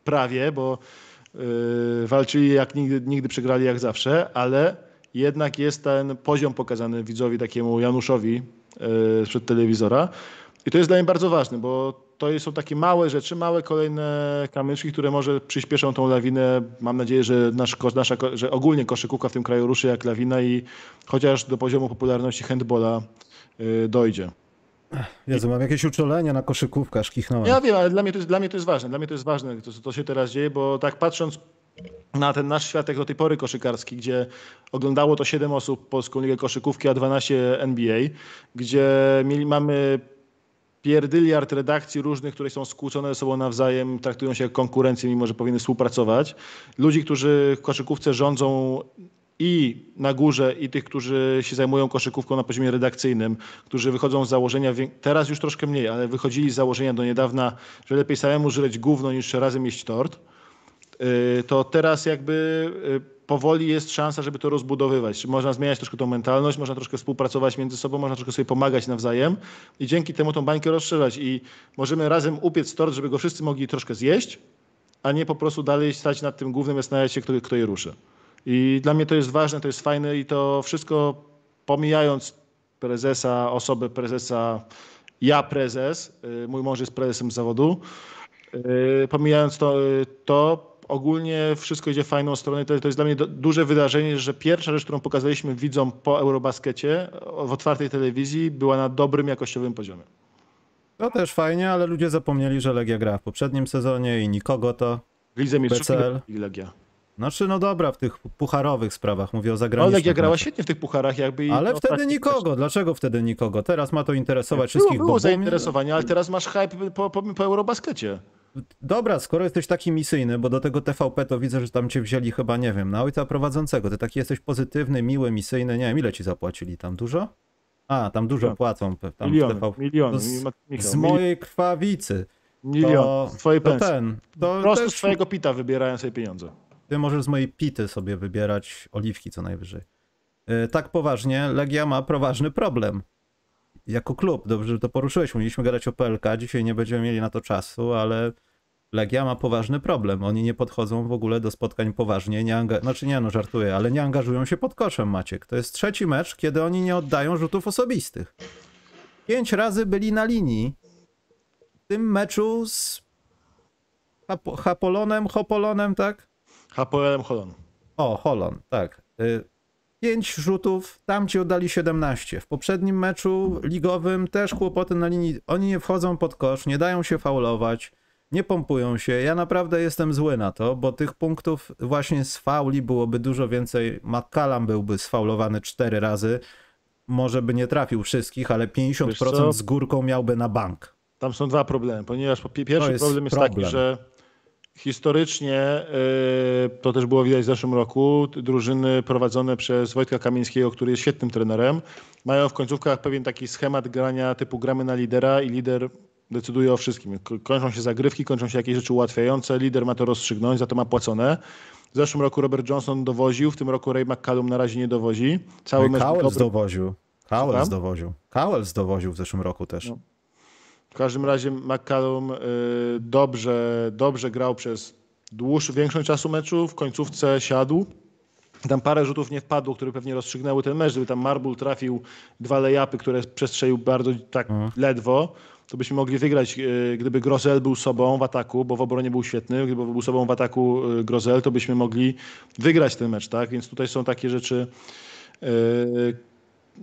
prawie, bo yy, walczyli jak nigdy, nigdy przegrali jak zawsze, ale jednak jest ten poziom pokazany widzowi, takiemu Januszowi yy, sprzed telewizora. I to jest dla mnie bardzo ważne, bo to są takie małe rzeczy, małe kolejne kamyczki, które może przyspieszą tą lawinę. Mam nadzieję, że, nasz, nasza, że ogólnie koszykówka w tym kraju ruszy jak lawina i chociaż do poziomu popularności handbola yy, dojdzie. Jezu, mam jakieś uczulenia na koszykówkę, aż kichnąłem. Ja wiem, ale dla mnie to jest, dla mnie to jest ważne. Dla mnie to jest ważne, to, to się teraz dzieje, bo tak patrząc na ten nasz świat jak do tej pory koszykarski, gdzie oglądało to siedem osób Polską Ligę Koszykówki, a dwanaście N B A, gdzie mieli, mamy pierdyliard redakcji różnych, które są skłócone ze sobą nawzajem, traktują się jak konkurencję, mimo że powinny współpracować. Ludzi, którzy w koszykówce rządzą i na górze, i tych, którzy się zajmują koszykówką na poziomie redakcyjnym, którzy wychodzą z założenia, teraz już troszkę mniej, ale wychodzili z założenia do niedawna, że lepiej samemu żreć gówno niż razem jeść tort, to teraz jakby powoli jest szansa, żeby to rozbudowywać. Można zmieniać troszkę tą mentalność, można troszkę współpracować między sobą, można troszkę sobie pomagać nawzajem i dzięki temu tą bańkę rozszerzać i możemy razem upiec tort, żeby go wszyscy mogli troszkę zjeść, a nie po prostu dalej stać nad tym głównym, zastanawiać się, kto, kto je ruszy. I dla mnie to jest ważne, to jest fajne i to wszystko, pomijając prezesa, osobę prezesa, ja prezes, mój mąż jest prezesem zawodu, pomijając to, to ogólnie wszystko idzie w fajną stronę. To jest dla mnie duże wydarzenie, że pierwsza rzecz, którą pokazaliśmy widzom po Eurobaskecie w otwartej telewizji, była na dobrym jakościowym poziomie. To też fajnie, ale ludzie zapomnieli, że Legia gra w poprzednim sezonie i nikogo to Lidze Mistrzów i Legia. Znaczy, no dobra, w tych pucharowych sprawach, mówię o zagranicznych. Ale Legia grała świetnie w tych pucharach. jakby. Ale no, wtedy nikogo. Też. Dlaczego wtedy nikogo? Teraz ma to interesować było, wszystkich. Było bo zainteresowanie, ale teraz masz hype po, po, po Eurobaskecie. Dobra, skoro jesteś taki misyjny, bo do tego T V P to widzę, że tam cię wzięli chyba, nie wiem, na ojca prowadzącego. Ty taki jesteś pozytywny, miły, misyjny. Nie wiem, ile ci zapłacili tam? Dużo? A, tam dużo tak. płacą. Tam miliony, w T V P. Miliony. Z, Michał, z mojej krwawicy. Milion. Z twojej pensji. Po prostu też... z twojego pita wybierają sobie pieniądze. Ty możesz z mojej pity sobie wybierać oliwki co najwyżej. Tak poważnie, Legia ma poważny problem. Jako klub, dobrze, że to poruszyłeś. Mieliśmy gadać o P L K, dzisiaj nie będziemy mieli na to czasu, ale Legia ma poważny problem. Oni nie podchodzą w ogóle do spotkań poważnie. Nie anga... Znaczy nie, no żartuję, ale nie angażują się pod koszem, Maciek. To jest trzeci mecz, kiedy oni nie oddają rzutów osobistych. Pięć razy byli na linii. W tym meczu z Hap- Hapolonem, Hopolonem, tak? Hapoelem Holon. O, Holon, tak. Pięć rzutów, tam ci oddali siedemnaście. W poprzednim meczu ligowym też kłopoty na linii. Oni nie wchodzą pod kosz, nie dają się faulować, nie pompują się. Ja naprawdę jestem zły na to, bo tych punktów właśnie z fauli byłoby dużo więcej. McCallum byłby sfaulowany cztery razy. Może by nie trafił wszystkich, ale pięćdziesiąt procent z górką miałby na bank. Tam są dwa problemy, ponieważ pierwszy jest problem jest problem. taki, że historycznie, to też było widać w zeszłym roku, drużyny prowadzone przez Wojtka Kamińskiego, który jest świetnym trenerem, mają w końcówkach pewien taki schemat grania typu gramy na lidera i lider decyduje o wszystkim. Kończą się zagrywki, kończą się jakieś rzeczy ułatwiające, lider ma to rozstrzygnąć, za to ma płacone. W zeszłym roku Robert Johnson dowoził, w tym roku Ray McCallum na razie nie dowozi. Cały mecz Cowles dobry... dowoził. Cowles dowoził. Cowles dowoził w zeszłym roku też. No. W każdym razie McCallum dobrze, dobrze grał przez dłuższą, większą czasu meczu, w końcówce siadł. Tam parę rzutów nie wpadło, które pewnie rozstrzygnęły ten mecz. Gdyby tam Marble trafił dwa lay-upy, które przestrzelił bardzo tak mhm. ledwo, to byśmy mogli wygrać, gdyby Grosel był sobą w ataku, bo w obronie był świetny, gdyby był sobą w ataku Grosel, to byśmy mogli wygrać ten mecz, tak? Więc tutaj są takie rzeczy,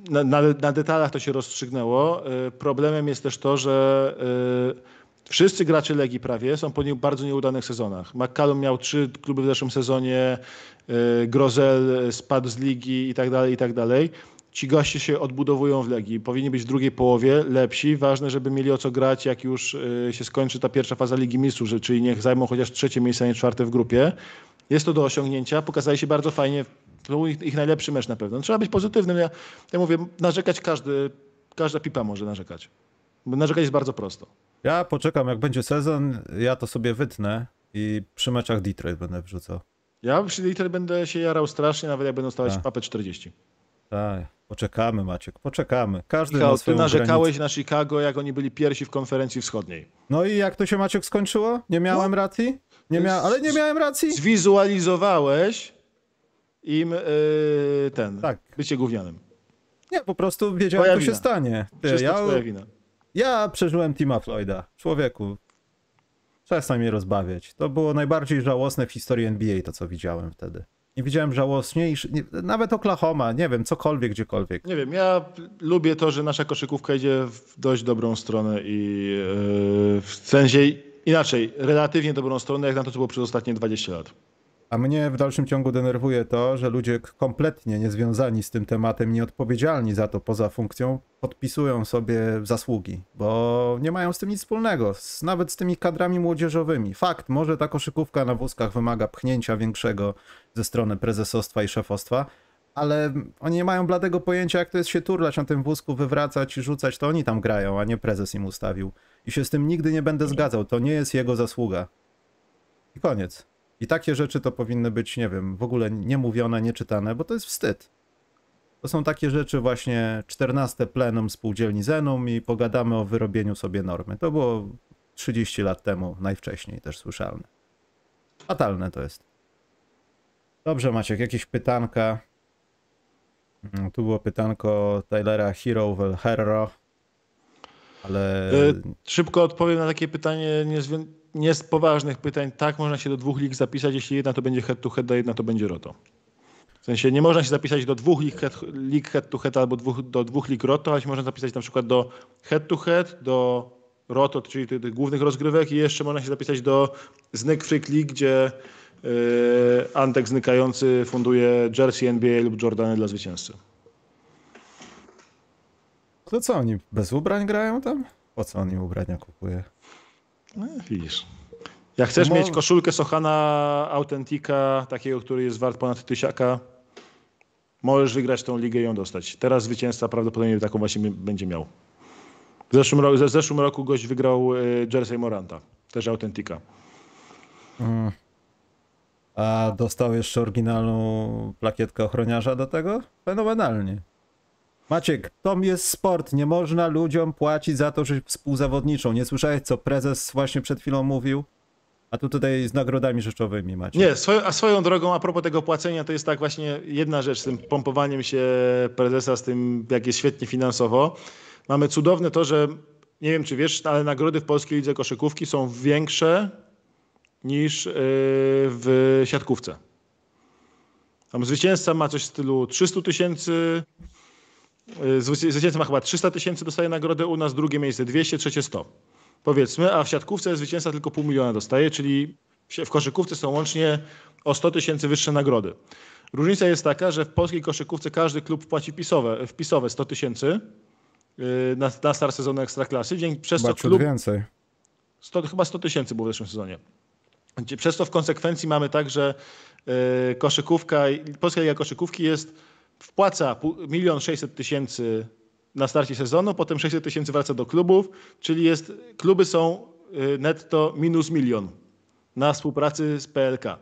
na, na, na detalach to się rozstrzygnęło. Problemem jest też to, że y, wszyscy gracze Legii prawie są po nie, bardzo nieudanych sezonach. McCallum miał trzy kluby w zeszłym sezonie, y, Grozel spadł z ligi i tak dalej, i tak dalej. Ci goście się odbudowują w Legii. Powinni być w drugiej połowie lepsi. Ważne, żeby mieli o co grać, jak już się skończy ta pierwsza faza Ligi Mistrzów, czyli niech zajmą chociaż trzecie miejsce, a nie czwarte w grupie. Jest to do osiągnięcia. Pokazali się bardzo fajnie. To był ich, ich najlepszy mecz na pewno. Trzeba być pozytywnym. Ja, ja mówię, narzekać każdy, każda pipa może narzekać. Bo narzekać jest bardzo prosto. Ja poczekam, jak będzie sezon, ja to sobie wytnę i przy meczach Detroit będę wrzucał. Ja przy Detroit będę się jarał strasznie, nawet jak będą stawać papę czterdzieści. Tak. Poczekamy, Maciek, poczekamy. Każdy Michał, ma swoją ty narzekałeś granicę. Na Chicago, jak oni byli pierwsi w konferencji wschodniej. No i jak to się, Maciek, skończyło? Nie miałem no. racji? Nie mia... Ale nie miałem racji? Zwizualizowałeś im yy, ten, tak. bycie gównianym. Nie, po prostu wiedziałem, co się stanie. Ty, ja, ja przeżyłem Tima Floyda. Człowieku, przestań mnie rozbawiać. To było najbardziej żałosne w historii N B A, to co widziałem wtedy. Nie widziałem żałosniejszy, nie, nawet Oklahoma, nie wiem, cokolwiek, gdziekolwiek. Nie wiem, ja lubię to, że nasza koszykówka idzie w dość dobrą stronę i yy, w sensie inaczej, relatywnie dobrą stronę, jak na to, co było przez ostatnie dwadzieścia lat. A mnie w dalszym ciągu denerwuje to, że ludzie kompletnie niezwiązani z tym tematem, nieodpowiedzialni za to poza funkcją, podpisują sobie zasługi, bo nie mają z tym nic wspólnego, z, nawet z tymi kadrami młodzieżowymi. Fakt, może ta koszykówka na wózkach wymaga pchnięcia większego ze strony prezesostwa i szefostwa, ale oni nie mają bladego pojęcia, jak to jest się turlać na tym wózku, wywracać i rzucać, to oni tam grają, a nie prezes im ustawił. I się z tym nigdy nie będę zgadzał, to nie jest jego zasługa. I koniec. I takie rzeczy to powinny być, nie wiem, w ogóle niemówione, nieczytane, bo to jest wstyd. To są takie rzeczy właśnie czternaste plenum spółdzielni Zenum i pogadamy o wyrobieniu sobie normy. To było trzydzieści lat temu najwcześniej też słyszalne. Fatalne to jest. Dobrze, Maciek, jakieś pytanka? No, tu było pytanko Tylera Hero Vel Herro, ale... Szybko odpowiem na takie pytanie niezwiązane. Nie z poważnych pytań, tak, można się do dwóch lig zapisać, jeśli jedna to będzie head to head, a jedna to będzie roto. W sensie nie można się zapisać do dwóch lig head, lig head to head albo dwóch, do dwóch lig roto, ale się można zapisać na przykład do head to head, do roto, czyli tych, tych głównych rozgrywek, i jeszcze można się zapisać do znyk freak league, gdzie yy, Antek znykający funduje jersey N B A lub Jordany dla zwycięzcy. To co, oni bez ubrań grają tam? Po co oni ubrania kupuje? No, widzisz. Jak chcesz Mo... mieć koszulkę Sochana Autentika, takiego, który jest wart ponad tysiaka, możesz wygrać tą ligę i ją dostać. Teraz zwycięzca prawdopodobnie taką właśnie będzie miał. W zeszłym roku, w zeszłym roku gość wygrał jersey Moranta, też Autentika. Hmm. A dostał jeszcze oryginalną plakietkę ochroniarza do tego? Fenomenalnie. Maciek, to jest sport, nie można ludziom płacić za to, że współzawodniczą. Nie słyszałeś, co prezes właśnie przed chwilą mówił? A tu tutaj z nagrodami rzeczowymi, Maciek. Nie, swoją, a swoją drogą, a propos tego płacenia, to jest tak właśnie jedna rzecz z tym pompowaniem się prezesa, z tym, jak jest świetnie finansowo. Mamy cudowne to, że nie wiem, czy wiesz, ale nagrody w polskiej lidze koszykówki są większe niż w siatkówce. Tam zwycięzca ma coś w stylu trzysta tysięcy... Zwycięzca ma chyba trzysta tysięcy, dostaje nagrodę, u nas drugie miejsce dwieście, trzecie sto. Powiedzmy, a w siatkówce zwycięzca tylko pół miliona dostaje, czyli w koszykówce są łącznie o sto tysięcy wyższe nagrody. Różnica jest taka, że w polskiej koszykówce każdy klub płaci pisowe, wpisowe sto tysięcy na, na start sezonu Ekstraklasy. Przez to klub, więcej. sto, chyba sto tysięcy było w zeszłym sezonie. Przez to w konsekwencji mamy tak, że koszykówka, polska liga koszykówki jest... Wpłaca milion sześćset tysięcy na starcie sezonu, potem sześćset tysięcy wraca do klubów, czyli jest, kluby są netto minus milion na współpracy z P L K.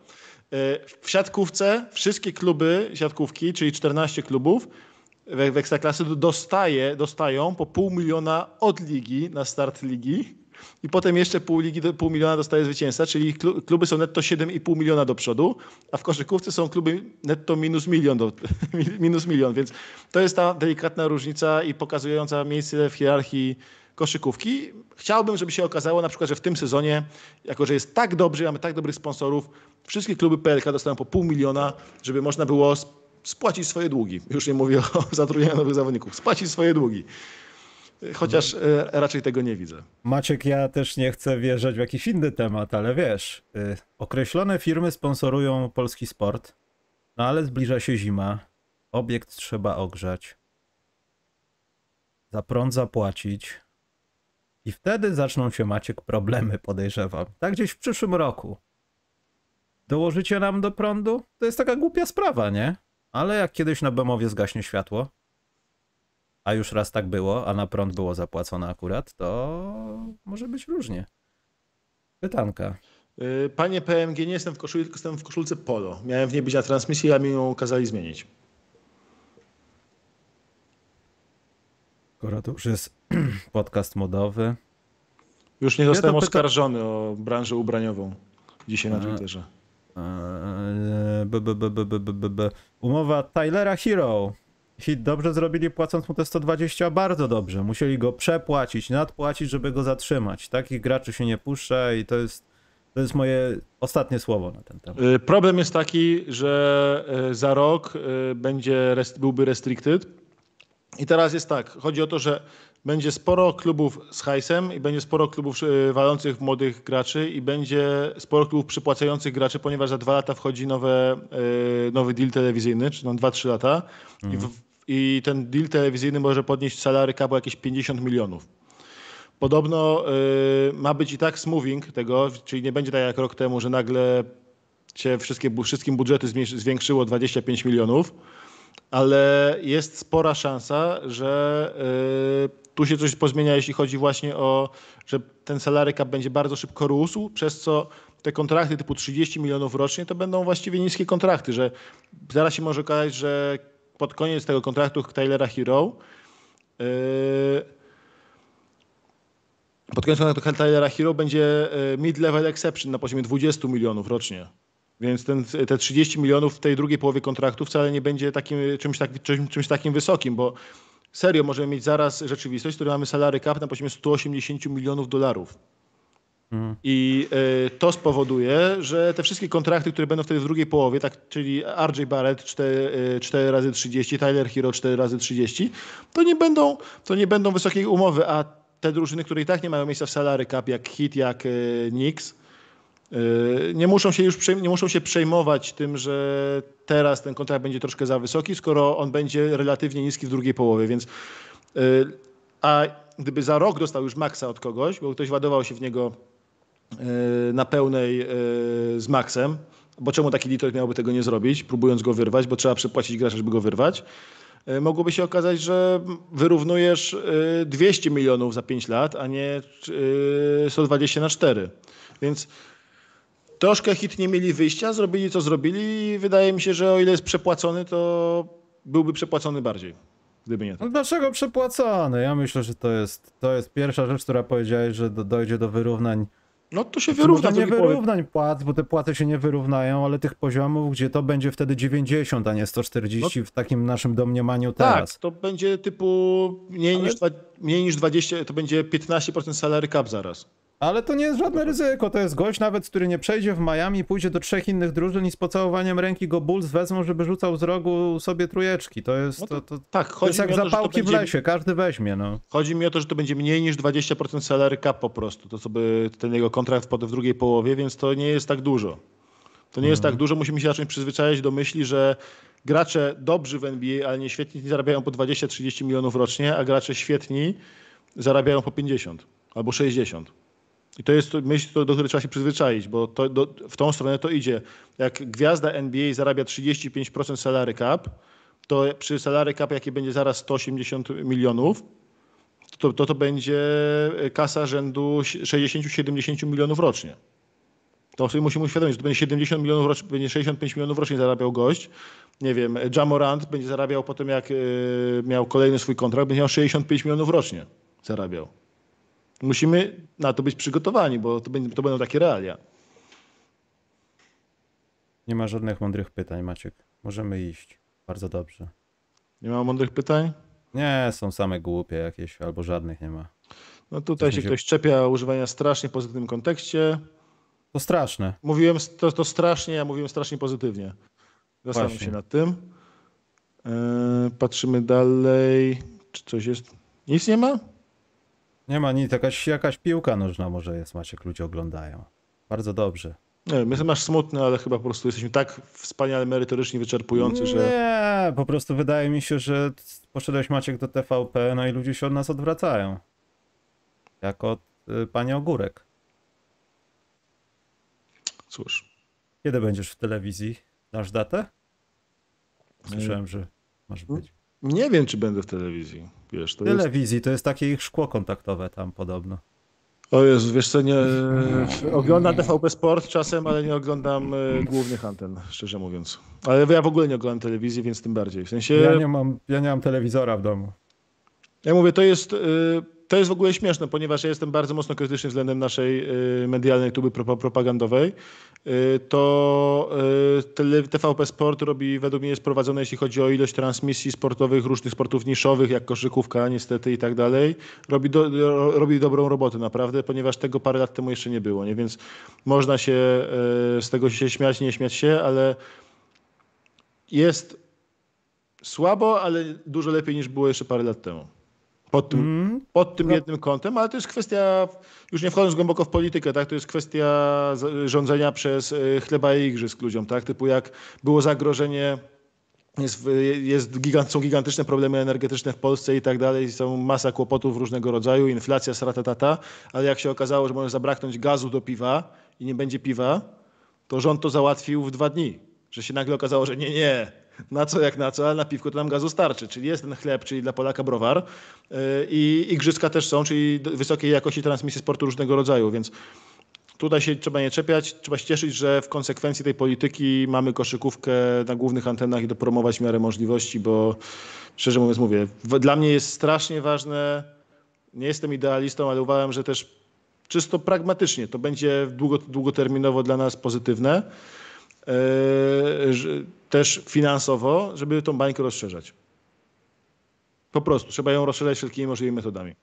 W siatkówce wszystkie kluby siatkówki, czyli czternaście klubów w Ekstraklasy dostaje, dostają po pół miliona od ligi na start ligi i potem jeszcze pół, ligi, pół miliona dostaje zwycięzca, czyli kluby są netto siedem i pół miliona do przodu, a w koszykówce są kluby netto minus milion, do, minus milion, więc to jest ta delikatna różnica i pokazująca miejsce w hierarchii koszykówki. Chciałbym, żeby się okazało na przykład, że w tym sezonie, jako że jest tak dobrze, mamy tak dobrych sponsorów, wszystkie kluby P L K dostają po pół miliona, żeby można było spłacić swoje długi. Już nie mówię o zatrudnianiu nowych zawodników. Spłacić swoje długi. Chociaż raczej tego nie widzę. Maciek, ja też nie chcę wjeżdżać w jakiś inny temat, ale wiesz, określone firmy sponsorują polski sport, no ale zbliża się zima, obiekt trzeba ogrzać, za prąd zapłacić i wtedy zaczną się, Maciek, problemy, podejrzewam. Tak gdzieś w przyszłym roku. Dołożycie nam do prądu? To jest taka głupia sprawa, nie? Ale jak kiedyś na Bemowie zgaśnie światło, a już raz tak było, a na prąd było zapłacone akurat, to może być różnie. Pytanka. Panie P M G, nie jestem w koszuli, tylko jestem w koszulce polo. Miałem w niej być na transmisji, a mi ją kazali zmienić. Skoro to już jest podcast modowy. Już nie zostałem oskarżony pyta... o branżę ubraniową dzisiaj na Twitterze. Umowa Tylera Hero. Hit dobrze zrobili, płacąc mu te sto dwadzieścia, bardzo dobrze. Musieli go przepłacić, nadpłacić, żeby go zatrzymać. Takich graczy się nie puszcza i to jest, to jest moje ostatnie słowo na ten temat. Problem jest taki, że za rok będzie, byłby restricted i teraz jest tak. Chodzi o to, że będzie sporo klubów z hajsem i będzie sporo klubów walących młodych graczy i będzie sporo klubów przypłacających graczy, ponieważ za dwa lata wchodzi nowe, nowy deal telewizyjny, czy tam dwa trzy lata. Mhm. I w, I ten deal telewizyjny może podnieść salary cap o jakieś pięćdziesiąt milionów. Podobno yy, ma być i tak smoothing tego, czyli nie będzie tak jak rok temu, że nagle się wszystkie, wszystkim budżety zwiększyło dwadzieścia pięć milionów, ale jest spora szansa, że yy, tu się coś pozmienia, jeśli chodzi właśnie o, że ten salary cap będzie bardzo szybko rósł, przez co te kontrakty typu trzydzieści milionów rocznie to będą właściwie niskie kontrakty, że zaraz się może okazać, że pod koniec tego kontraktu Tylera Hero yy, pod koniec kontraktu Tylera Hero będzie mid-level exception na poziomie dwadzieścia milionów rocznie. Więc ten, te trzydzieści milionów w tej drugiej połowie kontraktu wcale nie będzie takim, czymś, tak, czymś, czymś takim wysokim, bo serio możemy mieć zaraz rzeczywistość, w której mamy salary cap na poziomie sto osiemdziesiąt milionów dolarów. Mm. I y, to spowoduje, że te wszystkie kontrakty, które będą wtedy w drugiej połowie, tak, czyli R J Barrett cztery razy trzydzieści, Tyler Hero cztery razy trzydzieści, to nie będą, to nie będą wysokiej umowy, a te drużyny, które i tak nie mają miejsca w salary cap, jak Heat, jak y, Knicks, y, nie muszą się już nie muszą się przejmować tym, że teraz ten kontrakt będzie troszkę za wysoki, skoro on będzie relatywnie niski w drugiej połowie, więc y, a gdyby za rok dostał już maksa od kogoś, bo ktoś ładował się w niego na pełnej z maksem, bo czemu taki Detroit miałby tego nie zrobić, próbując go wyrwać, bo trzeba przepłacić gracza, żeby go wyrwać. Mogłoby się okazać, że wyrównujesz dwieście milionów za pięć lat, a nie sto dwadzieścia na cztery. Więc troszkę Hit nie mieli wyjścia, zrobili co zrobili i wydaje mi się, że o ile jest przepłacony, to byłby przepłacony bardziej, gdyby nie tak. No dlaczego przepłacony? Ja myślę, że to jest, to jest pierwsza rzecz, która powiedziałeś, że do, dojdzie do wyrównań. No to się wyrówna. Nie wyrównań płat, bo te płaty się nie wyrównają, ale tych poziomów, gdzie to będzie wtedy dziewięćdziesiąt, a nie sto czterdzieści, no, w takim naszym domniemaniu teraz. Tak, to będzie typu mniej, ale... niż, mniej niż dwadzieścia, to będzie piętnaście procent salary cap zaraz. Ale to nie jest żadne ryzyko, to jest gość nawet, który nie przejdzie w Miami, pójdzie do trzech innych drużyn i z pocałowaniem ręki go Bulls wezmą, żeby rzucał z rogu sobie trójeczki. To jest, no to, to, tak, to jest jak zapałki to będzie... w lesie, każdy weźmie. No. Chodzi mi o to, że to będzie mniej niż dwadzieścia procent salary cap po prostu, to co by ten jego kontrakt wpadł w drugiej połowie, więc to nie jest tak dużo. To nie jest mhm. tak dużo, musimy się zacząć przyzwyczajać do myśli, że gracze dobrzy w N B A, ale nie świetni, zarabiają po dwadzieścia trzydzieści milionów rocznie, a gracze świetni zarabiają po pięćdziesiąt albo sześćdziesiąt. I to jest myśl, do której trzeba się przyzwyczaić, bo to, do, w tą stronę to idzie. Jak gwiazda N B A zarabia trzydzieści pięć procent salary cap, to przy salary cap, jaki będzie zaraz sto osiemdziesiąt milionów, to, to to będzie kasa rzędu sześćdziesiąt do siedemdziesięciu milionów rocznie. To sobie musimy uświadomić, że to będzie siedemdziesiąt milionów rocznie, będzie sześćdziesiąt pięć milionów rocznie zarabiał gość. Nie wiem, Ja Morant będzie zarabiał potem, jak miał kolejny swój kontrakt, będzie miał sześćdziesiąt pięć milionów rocznie zarabiał. Musimy na to być przygotowani, bo to, będzie, to będą takie realia. Nie ma żadnych mądrych pytań, Maciek. Możemy iść. Bardzo dobrze. Nie ma mądrych pytań? Nie, są same głupie jakieś, albo żadnych nie ma. No tutaj się, się ktoś czepia używania strasznie w pozytywnym kontekście. To straszne. Mówiłem to, to strasznie, ja mówiłem strasznie pozytywnie. Zastanów się nad tym. Patrzymy dalej. Czy coś jest? Nic nie ma? Nie ma nic. Jakaś, jakaś piłka nożna może jest, Maciek. Ludzie oglądają. Bardzo dobrze. Nie, my masz smutne, ale chyba po prostu jesteśmy tak wspaniale merytorycznie wyczerpujący, że... Nie, po prostu wydaje mi się, że poszedłeś, Maciek, do T V P, no i ludzie się od nas odwracają. Jak od y, pani Ogórek. Cóż. Kiedy będziesz w telewizji? Dasz datę? Słyszałem, że masz być. Nie wiem, czy będę w telewizji. Wiesz, to telewizji jest... to jest takie ich szkło kontaktowe tam podobno. O Jezu, wiesz co, nie, oglądam T V P Sport czasem, ale nie oglądam głównych anten, szczerze mówiąc. Ale ja w ogóle nie oglądam telewizji, więc tym bardziej. W sensie... Ja nie mam, ja nie mam telewizora w domu. Ja mówię, to jest, to jest w ogóle śmieszne, ponieważ ja jestem bardzo mocno krytyczny względem naszej medialnej tuby propagandowej. To T V P Sport robi, według mnie jest prowadzone, jeśli chodzi o ilość transmisji sportowych, różnych sportów niszowych, jak koszykówka niestety i tak dalej. Robi, do, robi dobrą robotę naprawdę, ponieważ tego parę lat temu jeszcze nie było. Nie? Więc można się z tego się śmiać, nie śmiać się, ale jest słabo, ale dużo lepiej niż było jeszcze parę lat temu. Pod tym, mm. pod tym jednym kątem, ale to jest kwestia, już nie wchodząc głęboko w politykę, tak, to jest kwestia rządzenia przez chleba i igrzysk ludziom, tak, typu jak było zagrożenie, jest, jest gigant, są gigantyczne problemy energetyczne w Polsce i tak dalej, są masa kłopotów różnego rodzaju, inflacja, strata, tata, ale jak się okazało, że może zabraknąć gazu do piwa i nie będzie piwa, to rząd to załatwił w dwa dni, że się nagle okazało, że nie, nie, na co jak na co, ale na piwko to nam gazu starczy. Czyli jest ten chleb, czyli dla Polaka browar yy, i igrzyska też są, czyli wysokiej jakości transmisje sportu różnego rodzaju, więc tutaj się trzeba nie czepiać, trzeba się cieszyć, że w konsekwencji tej polityki mamy koszykówkę na głównych antenach i dopromować w miarę możliwości, bo szczerze mówiąc mówię, w, dla mnie jest strasznie ważne, nie jestem idealistą, ale uważam, że też czysto pragmatycznie to będzie długo, długoterminowo dla nas pozytywne, Yy, też finansowo, żeby tą bańkę rozszerzać. Po prostu trzeba ją rozszerzać wszelkimi możliwymi metodami.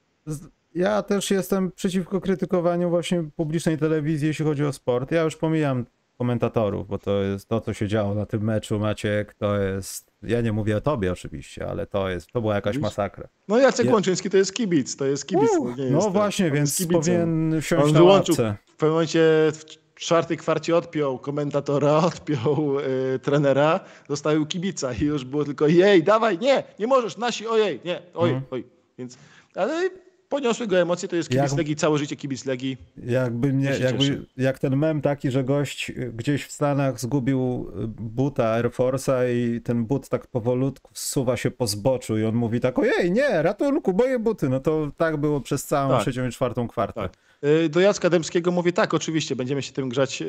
Ja też jestem przeciwko krytykowaniu właśnie publicznej telewizji, jeśli chodzi o sport. Ja już pomijam komentatorów, bo to jest to, co się działo na tym meczu, Maciek, to jest, ja nie mówię o tobie oczywiście, ale to jest, to była jakaś masakra. No Jacek ja... Łączyński to jest kibic, to jest kibic. Uuu, nie no jest właśnie, to. Więc powinien wsiąść on na łapce. W pewnym momencie... W czwartej kwarcie odpiął komentatora, odpiął y, trenera, zostawił kibica i już było tylko jej, dawaj, nie, nie możesz, nasi, ojej, nie, oj, mhm. oj. Więc, ale poniosły go emocje, to jest kibic jak, Legii, całe życie kibic Legii. Jakby mnie, jakby, jak ten mem taki, że gość gdzieś w Stanach zgubił buta Air Force'a i ten but tak powolutku zsuwa się po zboczu i on mówi tak, ojej, nie, ratunku, moje buty. No to tak było przez całą tak. trzecią i czwartą kwartę. Tak. Do Jacka Dębskiego mówię, tak, oczywiście, będziemy się tym grzać,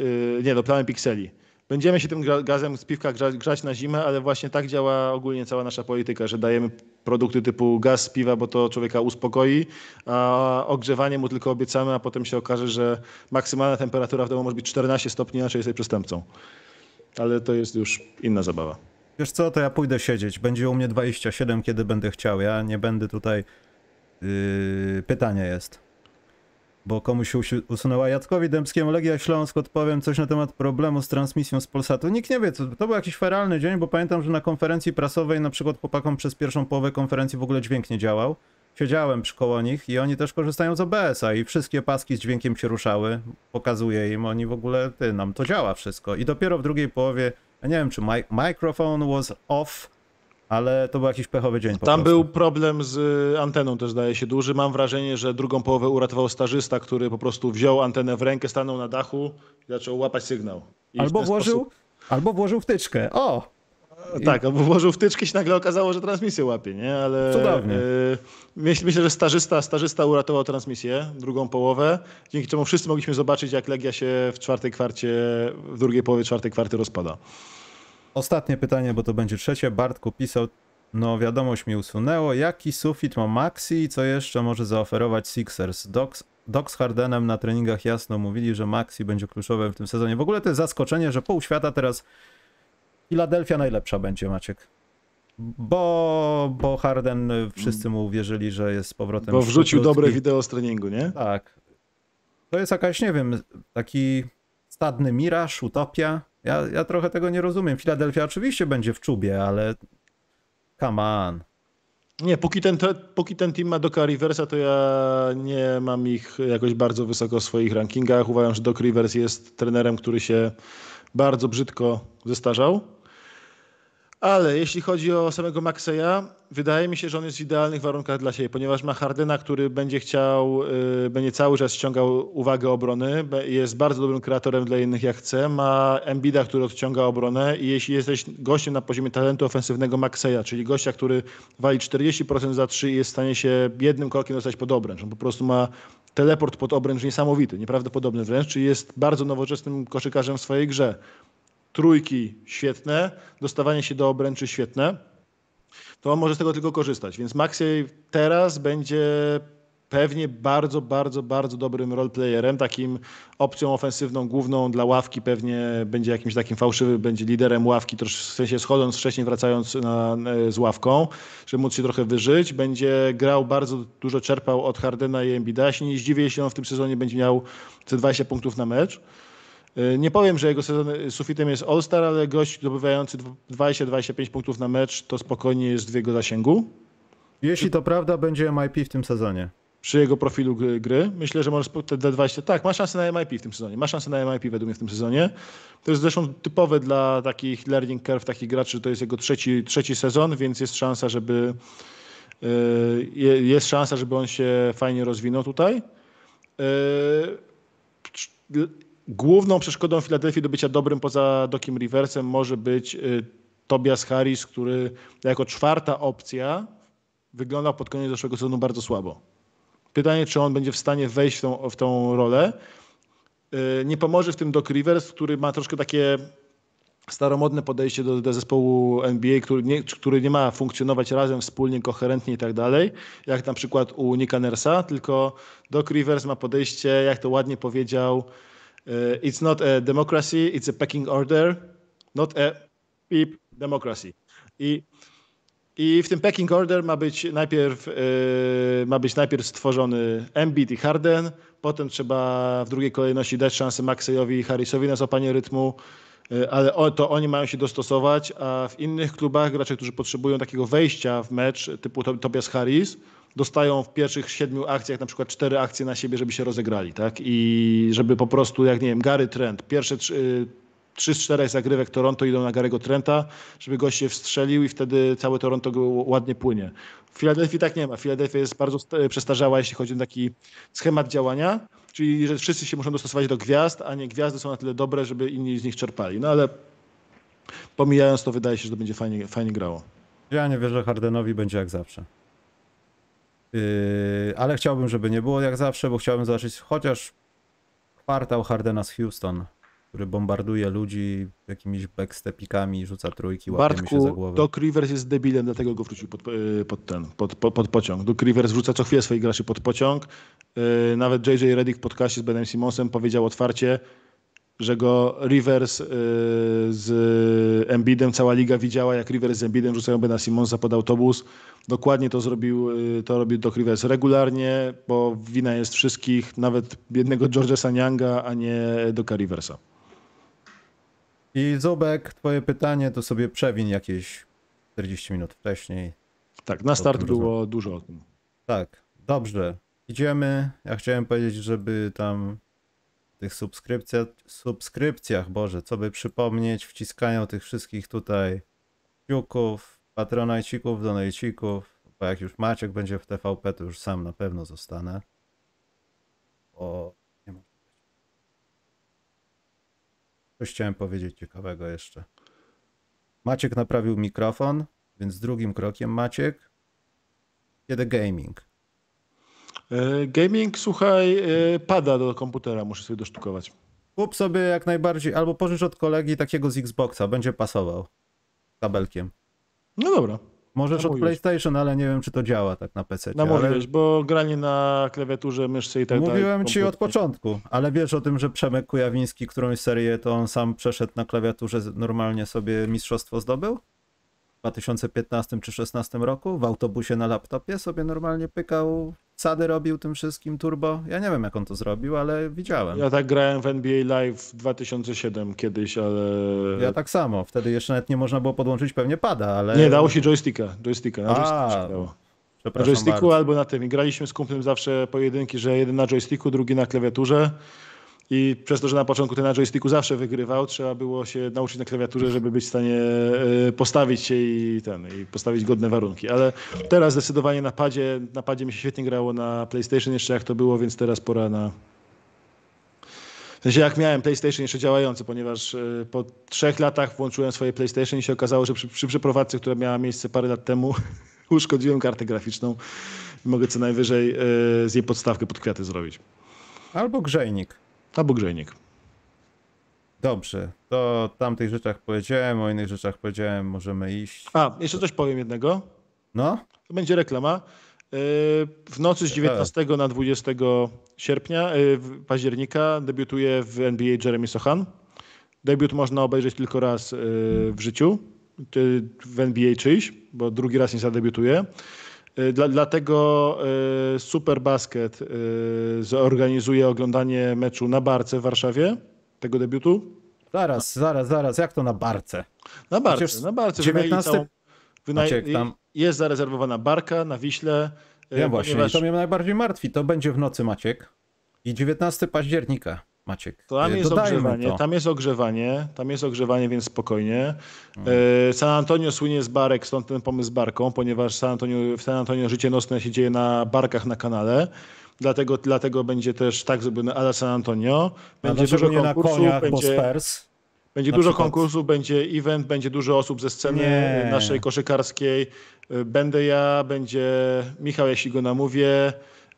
nie, do plamy pikseli. Będziemy się tym gazem z piwka grzać na zimę, ale właśnie tak działa ogólnie cała nasza polityka, że dajemy produkty typu gaz z piwa, bo to człowieka uspokoi, a ogrzewanie mu tylko obiecamy, a potem się okaże, że maksymalna temperatura w domu może być czternaście stopni, inaczej jesteś przestępcą. Ale to jest już inna zabawa. Wiesz co, to ja pójdę siedzieć. Będzie u mnie dwadzieścia siedem, kiedy będę chciał. Ja nie będę tutaj... Yy, pytanie jest. Bo komuś się usunęła. Jackowi Dębskiemu, Legia Śląsk, odpowiem coś na temat problemu z transmisją z Polsatu. Nikt nie wie, co, to był jakiś feralny dzień, bo pamiętam, że na konferencji prasowej na przykład chłopakom przez pierwszą połowę konferencji w ogóle dźwięk nie działał. Siedziałem przy koło nich i oni też korzystają z O B S a i wszystkie paski z dźwiękiem się ruszały. Pokazuję im, oni w ogóle, ty, nam to działa wszystko. I dopiero w drugiej połowie, ja nie wiem, czy mi microphone was off, ale to był jakiś pechowy dzień. Tam był problem z anteną też, zdaje się, duży. Mam wrażenie, że drugą połowę uratował stażysta, który po prostu wziął antenę w rękę, stanął na dachu i zaczął łapać sygnał. I albo, włożył, sposób... albo włożył wtyczkę. O! Tak, I... albo włożył wtyczkę i się nagle okazało, że transmisję łapie, nie? Ale cudownie. Y... Myślę, że stażysta, stażysta uratował transmisję, drugą połowę, dzięki czemu wszyscy mogliśmy zobaczyć, jak Legia się w czwartej kwarcie, w drugiej połowie czwartej kwarty rozpada. Ostatnie pytanie, bo to będzie trzecie. Bartku pisał, no wiadomość mi usunęło. Jaki sufit ma Maxi i co jeszcze może zaoferować Sixers? Doc, Doc z Hardenem na treningach jasno mówili, że Maxi będzie kluczowy w tym sezonie. W ogóle to jest zaskoczenie, że pół świata teraz Filadelfia najlepsza będzie, Maciek. Bo, bo Harden, wszyscy mu uwierzyli, że jest z powrotem. Bo wrzucił dobre wideo z treningu, nie? Tak. To jest jakaś, nie wiem, taki stadny miraż, utopia. Ja, ja trochę tego nie rozumiem. Filadelfia oczywiście będzie w czubie, ale Come on. Nie, póki ten, póki ten team ma Doka Riversa, to ja nie mam ich jakoś bardzo wysoko w swoich rankingach. Uważam, że Doc Rivers jest trenerem, który się bardzo brzydko zestarzał. Ale jeśli chodzi o samego Maxeya, wydaje mi się, że on jest w idealnych warunkach dla siebie, ponieważ ma Hardena, który będzie chciał, yy, będzie cały czas ściągał uwagę obrony, jest bardzo dobrym kreatorem dla innych jak chce, ma Embida, który odciąga obronę i jeśli jesteś gościem na poziomie talentu ofensywnego Maxeya, czyli gościa, który wali czterdzieści procent za trzy i jest w stanie się jednym krokiem dostać pod obręcz, on po prostu ma teleport pod obręcz niesamowity, nieprawdopodobny wręcz, czyli jest bardzo nowoczesnym koszykarzem w swojej grze. Trójki świetne, dostawanie się do obręczy świetne, to on może z tego tylko korzystać. Więc Maciej teraz będzie pewnie bardzo, bardzo, bardzo dobrym roleplayerem, takim opcją ofensywną główną dla ławki, pewnie będzie jakimś takim fałszywym, będzie liderem ławki, troszkę w sensie schodząc wcześniej, wracając na, z ławką, żeby móc się trochę wyżyć. Będzie grał bardzo dużo, czerpał od Hardena i Embida. Ja się nie zdziwię, jeśli on w tym sezonie będzie miał te dwadzieścia punktów na mecz. Nie powiem, że jego sezon sufitem jest All-Star, ale gość zdobywający dwadzieścia do dwudziestu pięciu punktów na mecz to spokojnie jest w jego zasięgu. Jeśli to prawda, będzie M I P w tym sezonie. Przy jego profilu gry. Myślę, że może te dwadzieścia... Tak, ma szansę na M I P w tym sezonie. Ma szansę na M I P według mnie w tym sezonie. To jest zresztą typowe dla takich learning curve, takich graczy. To jest jego trzeci, trzeci sezon, więc jest szansa, żeby... Jest szansa, żeby on się fajnie rozwinął tutaj. Główną przeszkodą Filadelfii do bycia dobrym poza Dokiem Riversem może być y, Tobias Harris, który jako czwarta opcja wyglądał pod koniec zeszłego sezonu bardzo słabo. Pytanie, czy on będzie w stanie wejść w tą, w tą rolę. Y, nie pomoże w tym Doc Rivers, który ma troszkę takie staromodne podejście do, do zespołu N B A, który nie, który nie ma funkcjonować razem, wspólnie, koherentnie i tak dalej, jak na przykład u Nicka Nurse'a, tylko Doc Rivers ma podejście, jak to ładnie powiedział, it's not a democracy, it's a pecking order, not a peep democracy. I, i w tym pecking order ma być najpierw, yy, ma być najpierw stworzony Embiid i Harden, potem trzeba w drugiej kolejności dać szansę Maxeyowi i Harrisowi na złapanie rytmu, yy, ale o, to oni mają się dostosować, a w innych klubach gracze, którzy potrzebują takiego wejścia w mecz typu Tobias Harris, dostają w pierwszych siedmiu akcjach na przykład cztery akcje na siebie, żeby się rozegrali, tak? I żeby po prostu, jak nie wiem, Gary Trent, pierwsze trzy z czterech zagrywek Toronto idą na Gary'ego Trenta, żeby gość się wstrzelił i wtedy całe Toronto ładnie płynie. W Filadelfii tak nie ma. Filadelfia jest bardzo przestarzała, jeśli chodzi o taki schemat działania, czyli że wszyscy się muszą dostosować do gwiazd, a nie gwiazdy są na tyle dobre, żeby inni z nich czerpali. No ale pomijając to, wydaje się, że to będzie fajnie, fajnie grało. Ja nie wierzę, Hardenowi będzie jak zawsze. Yy, ale chciałbym, żeby nie było jak zawsze, bo chciałbym zobaczyć chociaż kwartał Hardena z Houston, który bombarduje ludzi jakimiś backstepikami, rzuca trójki, łapie mi się za głowę. Doc Rivers jest debilem, dlatego go wrzucił pod, pod ten, pod, pod, pod pociąg. Doc Rivers wrzuca co chwilę swoich graczy pod pociąg. Yy, nawet J J Redick w podcaście z Benem Simmonsem powiedział otwarcie, że go Rivers yy, z Embidem, cała liga widziała, jak Rivers z Embidem rzucają Bena Simmonsa pod autobus. Dokładnie to zrobił, yy, to robił Doc Rivers regularnie, bo wina jest wszystkich, nawet biednego George'a Sanyanga, a nie Doca Riversa. I Zubek, twoje pytanie to sobie przewin jakieś czterdzieści minut wcześniej. Tak, na start było dużo o tym. Tak, dobrze. Idziemy. Ja chciałem powiedzieć, żeby tam... tych subskrypcja, subskrypcjach, Boże, co by przypomnieć, wciskają tych wszystkich tutaj kciuków, patronajcików, donajcików, bo jak już Maciek będzie w T V P, to już sam na pewno zostanę. O, nie ma. Coś chciałem powiedzieć ciekawego jeszcze. Maciek naprawił mikrofon, więc drugim krokiem, Maciek, kiedy gaming. Gaming, słuchaj, pada do komputera, muszę sobie dosztukować. Kup sobie jak najbardziej, albo pożycz od kolegi takiego z Xboxa, będzie pasował. Kabelkiem. No dobra. Możesz namówiłeś. Od PlayStation, ale nie wiem, czy to działa tak na P C. Namówiłeś, ale... bo granie na klawiaturze, myszce i tak dalej. Mówiłem ci od początku, ale wiesz o tym, że Przemek Kujawiński którąś serię to on sam przeszedł na klawiaturze, normalnie sobie mistrzostwo zdobył? W dwa tysiące piętnastym czy dwa tysiące szesnastym roku w autobusie na laptopie sobie normalnie pykał Sady robił tym wszystkim, Turbo. Ja nie wiem, jak on to zrobił, ale widziałem. Ja tak grałem w N B A Live dwa tysiące siódmym kiedyś, ale... Ja tak samo. Wtedy jeszcze nawet nie można było podłączyć pewnie pada, ale... Nie, dało się joysticka. Joysticka. Na joysticku się dało. Na joysticku bardzo. Albo na tym. I graliśmy z kumplem zawsze pojedynki, że jeden na joysticku, drugi na klawiaturze. I przez to, że na początku ten na joysticku zawsze wygrywał, trzeba było się nauczyć na klawiaturze, żeby być w stanie postawić się i, ten, i postawić godne warunki. Ale teraz zdecydowanie na padzie, na padzie mi się świetnie grało na PlayStation jeszcze jak to było, więc teraz pora na... W sensie jak miałem PlayStation jeszcze działający, ponieważ po trzech latach włączyłem swoje PlayStation i się okazało, że przy, przy przeprowadzce, która miała miejsce parę lat temu, uszkodziłem kartę graficzną. Mogę co najwyżej z jej podstawkę pod kwiaty zrobić. Albo grzejnik. Albo grzejnik. Dobrze, to o tamtych rzeczach powiedziałem, o innych rzeczach powiedziałem, możemy iść. A, jeszcze coś powiem jednego. No? To będzie reklama. W nocy z dziewiętnastego na dwudziestego sierpnia, października debiutuje w N B A Jeremy Sochan. Debiut można obejrzeć tylko raz w życiu, w N B A czyjś, bo drugi raz nie zadebiutuje. Dla, dlatego y, Superbasket y, zorganizuje oglądanie meczu na barce w Warszawie, tego debiutu. Zaraz, zaraz, zaraz, jak to na barce? Na barce, przecież na barce. dziewiętnastego Wynaj... tam... Jest zarezerwowana barka na Wiśle. Ja właśnie, ponieważ... to mnie najbardziej martwi, to będzie w nocy, Maciek. I dziewiętnastego października, Maciek. Tam jest, ogrzewanie, to. tam jest ogrzewanie, tam jest ogrzewanie, więc spokojnie. Hmm. San Antonio słynie z barek, stąd ten pomysł z barką, ponieważ San Antonio, w San Antonio życie nocne się dzieje na barkach na kanale. Dlatego, dlatego będzie też tak zrobione ala San Antonio. Będzie dużo konkursów, będzie, będzie dużo konkursów, będzie event, będzie dużo osób ze sceny Nie. naszej koszykarskiej. Będę ja, będzie Michał, jeśli go namówię.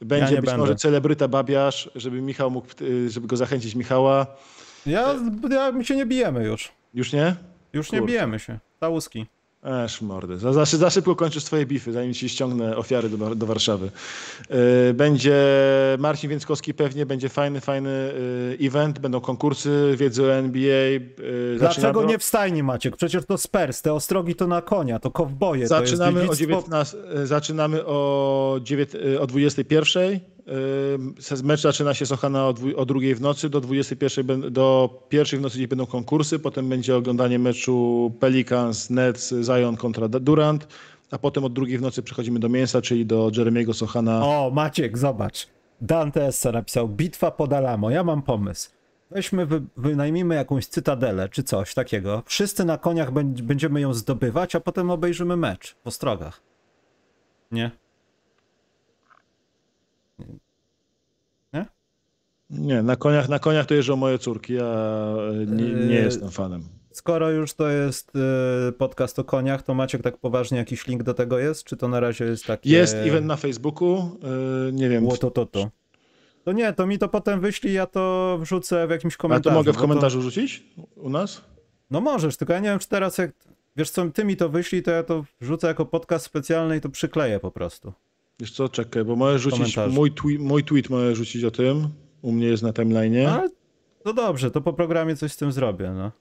Będzie ja być będę. może celebryta Babiarz, żeby Michał mógł, żeby go zachęcić Michała. Ja, ja my się nie bijemy już. Już nie? Już Kurde. nie bijemy się. Tałuski. Esz mordy. Za, za, za szybko kończysz swoje bify, zanim ci ściągnę ofiary do, do Warszawy. Będzie Marcin Więckowski pewnie, będzie fajny, fajny event, będą konkursy, wiedzy o N B A. Dlaczego nie w stajni, Maciek? Przecież to Spurs, te ostrogi to na konia, to kowboje. Zaczynamy to jest dziewiętnastego Zaczynamy o, o dwudziestej pierwszej Mecz zaczyna się Sochana o, o drugiej w nocy, do dwudziestej pierwszej do pierwszej w nocy gdzieś będą konkursy, potem będzie oglądanie meczu Pelicans, Nets, Zajon kontra Durant, a potem od drugiej w nocy przechodzimy do mięsa, czyli do Jeremiego Sochana. O, Maciek, zobacz. Dante Essa napisał, bitwa pod Alamo, ja mam pomysł. Weźmy, wy, wynajmijmy jakąś cytadelę czy coś takiego, wszyscy na koniach będziemy ją zdobywać, a potem obejrzymy mecz w Ostrogach. Nie? Nie? Nie, na koniach, na koniach to jeżdżą moje córki, ja nie, nie yy, jestem fanem. Skoro już to jest yy, podcast o koniach, to Maciek, tak poważnie jakiś link do tego jest? Czy to na razie jest taki? Jest event na Facebooku, yy, nie wiem. O, to, to, to. to nie, to mi to potem wyślij, ja to wrzucę w jakimś komentarzu. A to mogę w komentarzu to... rzucić u nas? No możesz, tylko ja nie wiem, czy teraz jak, wiesz co, ty mi to wyślij, to ja to wrzucę jako podcast specjalny i to przykleję po prostu. Wiesz co, czekaj, bo możesz rzucić, mój, twi- mój tweet możesz rzucić o tym, u mnie jest na timeline'ie. A, no dobrze, to po programie coś z tym zrobię, no.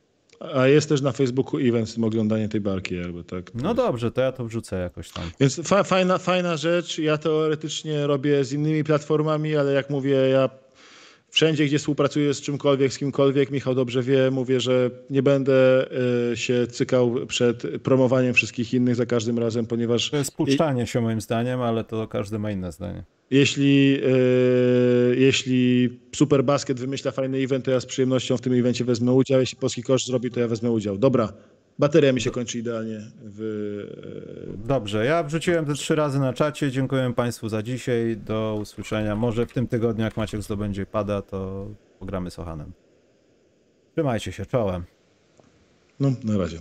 A jest też na Facebooku event z tym oglądaniem tej barki jakby, tak? No dobrze, to ja to wrzucę jakoś tam. Więc fa- fajna, fajna rzecz, ja teoretycznie robię z innymi platformami, ale jak mówię, ja wszędzie, gdzie współpracuję z czymkolwiek, z kimkolwiek, Michał dobrze wie, mówię, że nie będę się cykał przed promowaniem wszystkich innych za każdym razem, ponieważ... To jest puszczanie się moim zdaniem, ale to każdy ma inne zdanie. Jeśli, yy, jeśli Superbasket wymyśla fajny event, to ja z przyjemnością w tym evencie wezmę udział. Jeśli Polski Kosz zrobi, to ja wezmę udział. Dobra, bateria mi się kończy idealnie. W, yy... Dobrze, ja wrzuciłem te trzy razy na czacie. Dziękuję Państwu za dzisiaj. Do usłyszenia. Może w tym tygodniu, jak Maciek zdobędzie pada, to pogramy z Sochanem. Trzymajcie się, czołem. No, na razie.